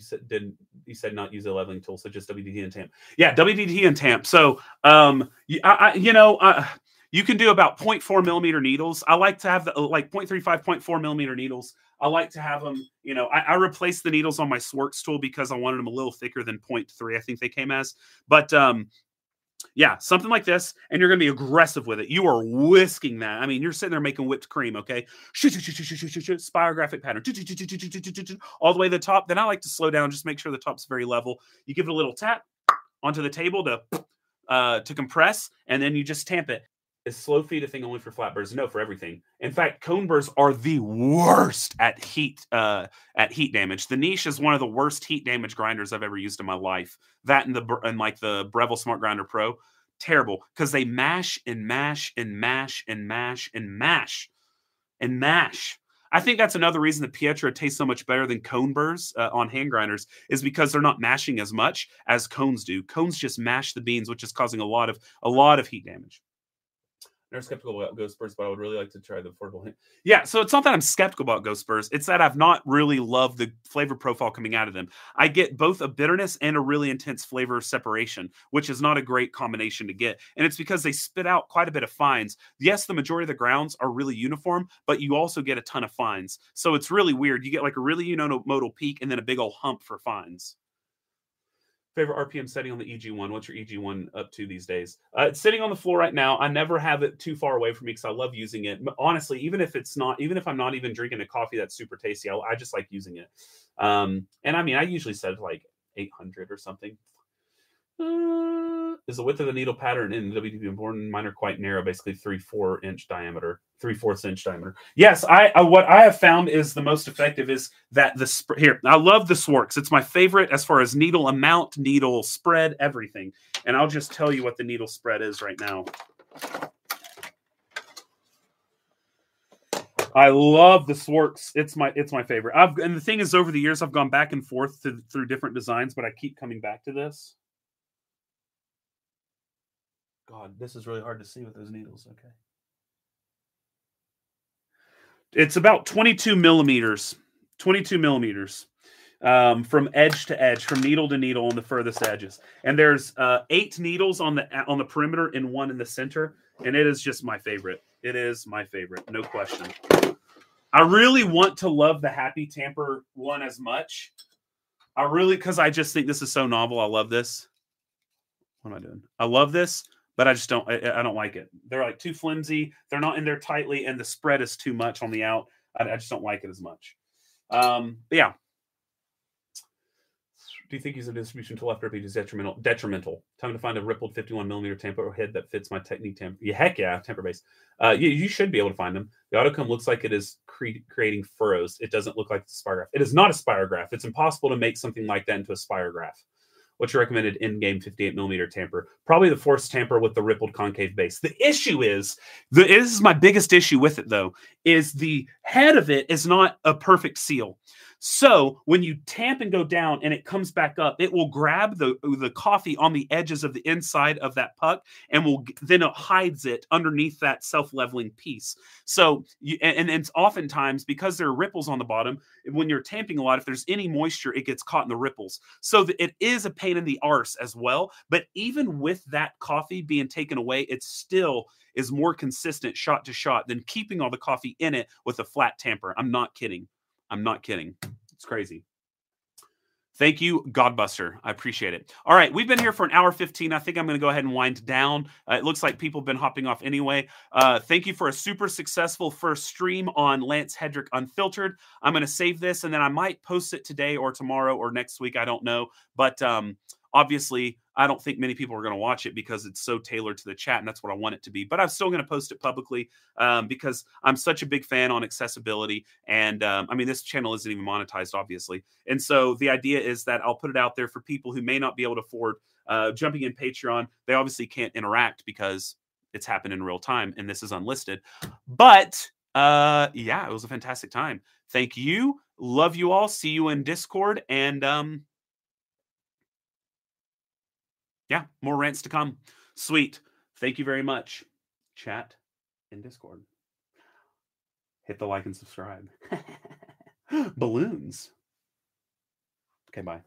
you said not use a leveling tool, so just WDT and tamp. Yeah, WDT and tamp. So, you can do about 0.4 millimeter needles. I like to have the, like 0.35, 0.4 millimeter needles. I like to have them, you know, I replaced the needles on my Swartz tool because I wanted them a little thicker than 0.3, I think they came as. But yeah, something like this, and you're going to be aggressive with it. You are whisking that. I mean, you're sitting there making whipped cream, okay? Spirographic pattern. All the way to the top. Then I like to slow down, just make sure the top's very level. You give it a little tap onto the table to compress, and then you just tamp it. Is slow feed a thing only for flat burrs? No, for everything. In fact, cone burrs are the worst at heat damage. The Niche is one of the worst heat damage grinders I've ever used in my life. That and like the Breville Smart Grinder Pro, terrible because they mash and mash and mash and mash and mash and mash. I think that's another reason the Pietra tastes so much better than cone burrs on hand grinders is because they're not mashing as much as cones do. Cones just mash the beans, which is causing a lot of heat damage. They're skeptical about ghost burrs, but I would really like to try the portable hand. Yeah, so it's not that I'm skeptical about ghost burrs. It's that I've not really loved the flavor profile coming out of them. I get both a bitterness and a really intense flavor separation, which is not a great combination to get. And it's because they spit out quite a bit of fines. Yes, the majority of the grounds are really uniform, but you also get a ton of fines. So it's really weird. You get like a really unimodal peak and then a big old hump for fines. Favorite RPM setting on the EG1? What's your EG1 up to these days? It's sitting on the floor right now. I never have it too far away from me because I love using it. Honestly, even if I'm not even drinking a coffee that's super tasty, I just like using it. And I mean, I usually set like 800 or something. Is the width of the needle pattern in the WDP important? Mine are quite narrow, basically 3/4 inch diameter. Yes, what I have found is the most effective is that here, I love the Swartz. It's my favorite as far as needle amount, needle spread, everything. And I'll just tell you what the needle spread is right now. I love the Swartz. It's my favorite. And the thing is, over the years, I've gone back and forth through different designs, but I keep coming back to this. God, this is really hard to see with those needles. Okay. It's about 22 millimeters from edge to edge, from needle to needle on the furthest edges. And there's 8 needles on the perimeter and 1 in the center. And it is just my favorite. It is my favorite. No question. I really want to love the Happy Tamper one as much. Because I just think this is so novel. I love this. What am I doing? I love this. But I just don't. I don't like it. They're like too flimsy. They're not in there tightly, and the spread is too much on the out. I just don't like it as much. Yeah. Do you think using a distribution tool after repeat is detrimental? Detrimental. Time to find a rippled 51 millimeter tamper head that fits my technique tamper. Yeah, heck yeah, tamper base. You should be able to find them. The autocomb looks like it is creating furrows. It doesn't look like it's a spirograph. It is not a spirograph. It's impossible to make something like that into a spirograph. What's your recommended in-game 58 millimeter tamper? Probably the forced tamper with the rippled concave base. The issue is, this is my biggest issue with it though, is the head of it is not a perfect seal. So when you tamp and go down and it comes back up, it will grab the coffee on the edges of the inside of that puck and then it hides it underneath that self-leveling piece. So, and it's oftentimes because there are ripples on the bottom, when you're tamping a lot, if there's any moisture, it gets caught in the ripples. So it is a pain in the arse as well. But even with that coffee being taken away, it still is more consistent shot to shot than keeping all the coffee in it with a flat tamper. I'm not kidding. It's crazy. Thank you, Godbuster. I appreciate it. All right, we've been here for an hour 15. I think I'm going to go ahead and wind down. It looks like people have been hopping off anyway. Thank you for a super successful first stream on Lance Hedrick Unfiltered. I'm going to save this, and then I might post it today or tomorrow or next week. I don't know. But obviously, I don't think many people are going to watch it because it's so tailored to the chat, and that's what I want it to be. But I'm still going to post it publicly because I'm such a big fan on accessibility. And I mean, this channel isn't even monetized, obviously. And so the idea is that I'll put it out there for people who may not be able to afford jumping in Patreon. They obviously can't interact because it's happened in real time, and this is unlisted. But yeah, it was a fantastic time. Thank you. Love you all. See you in Discord. And yeah, more rants to come. Sweet. Thank you very much. Chat in Discord. Hit the like and subscribe. Balloons. Okay, bye.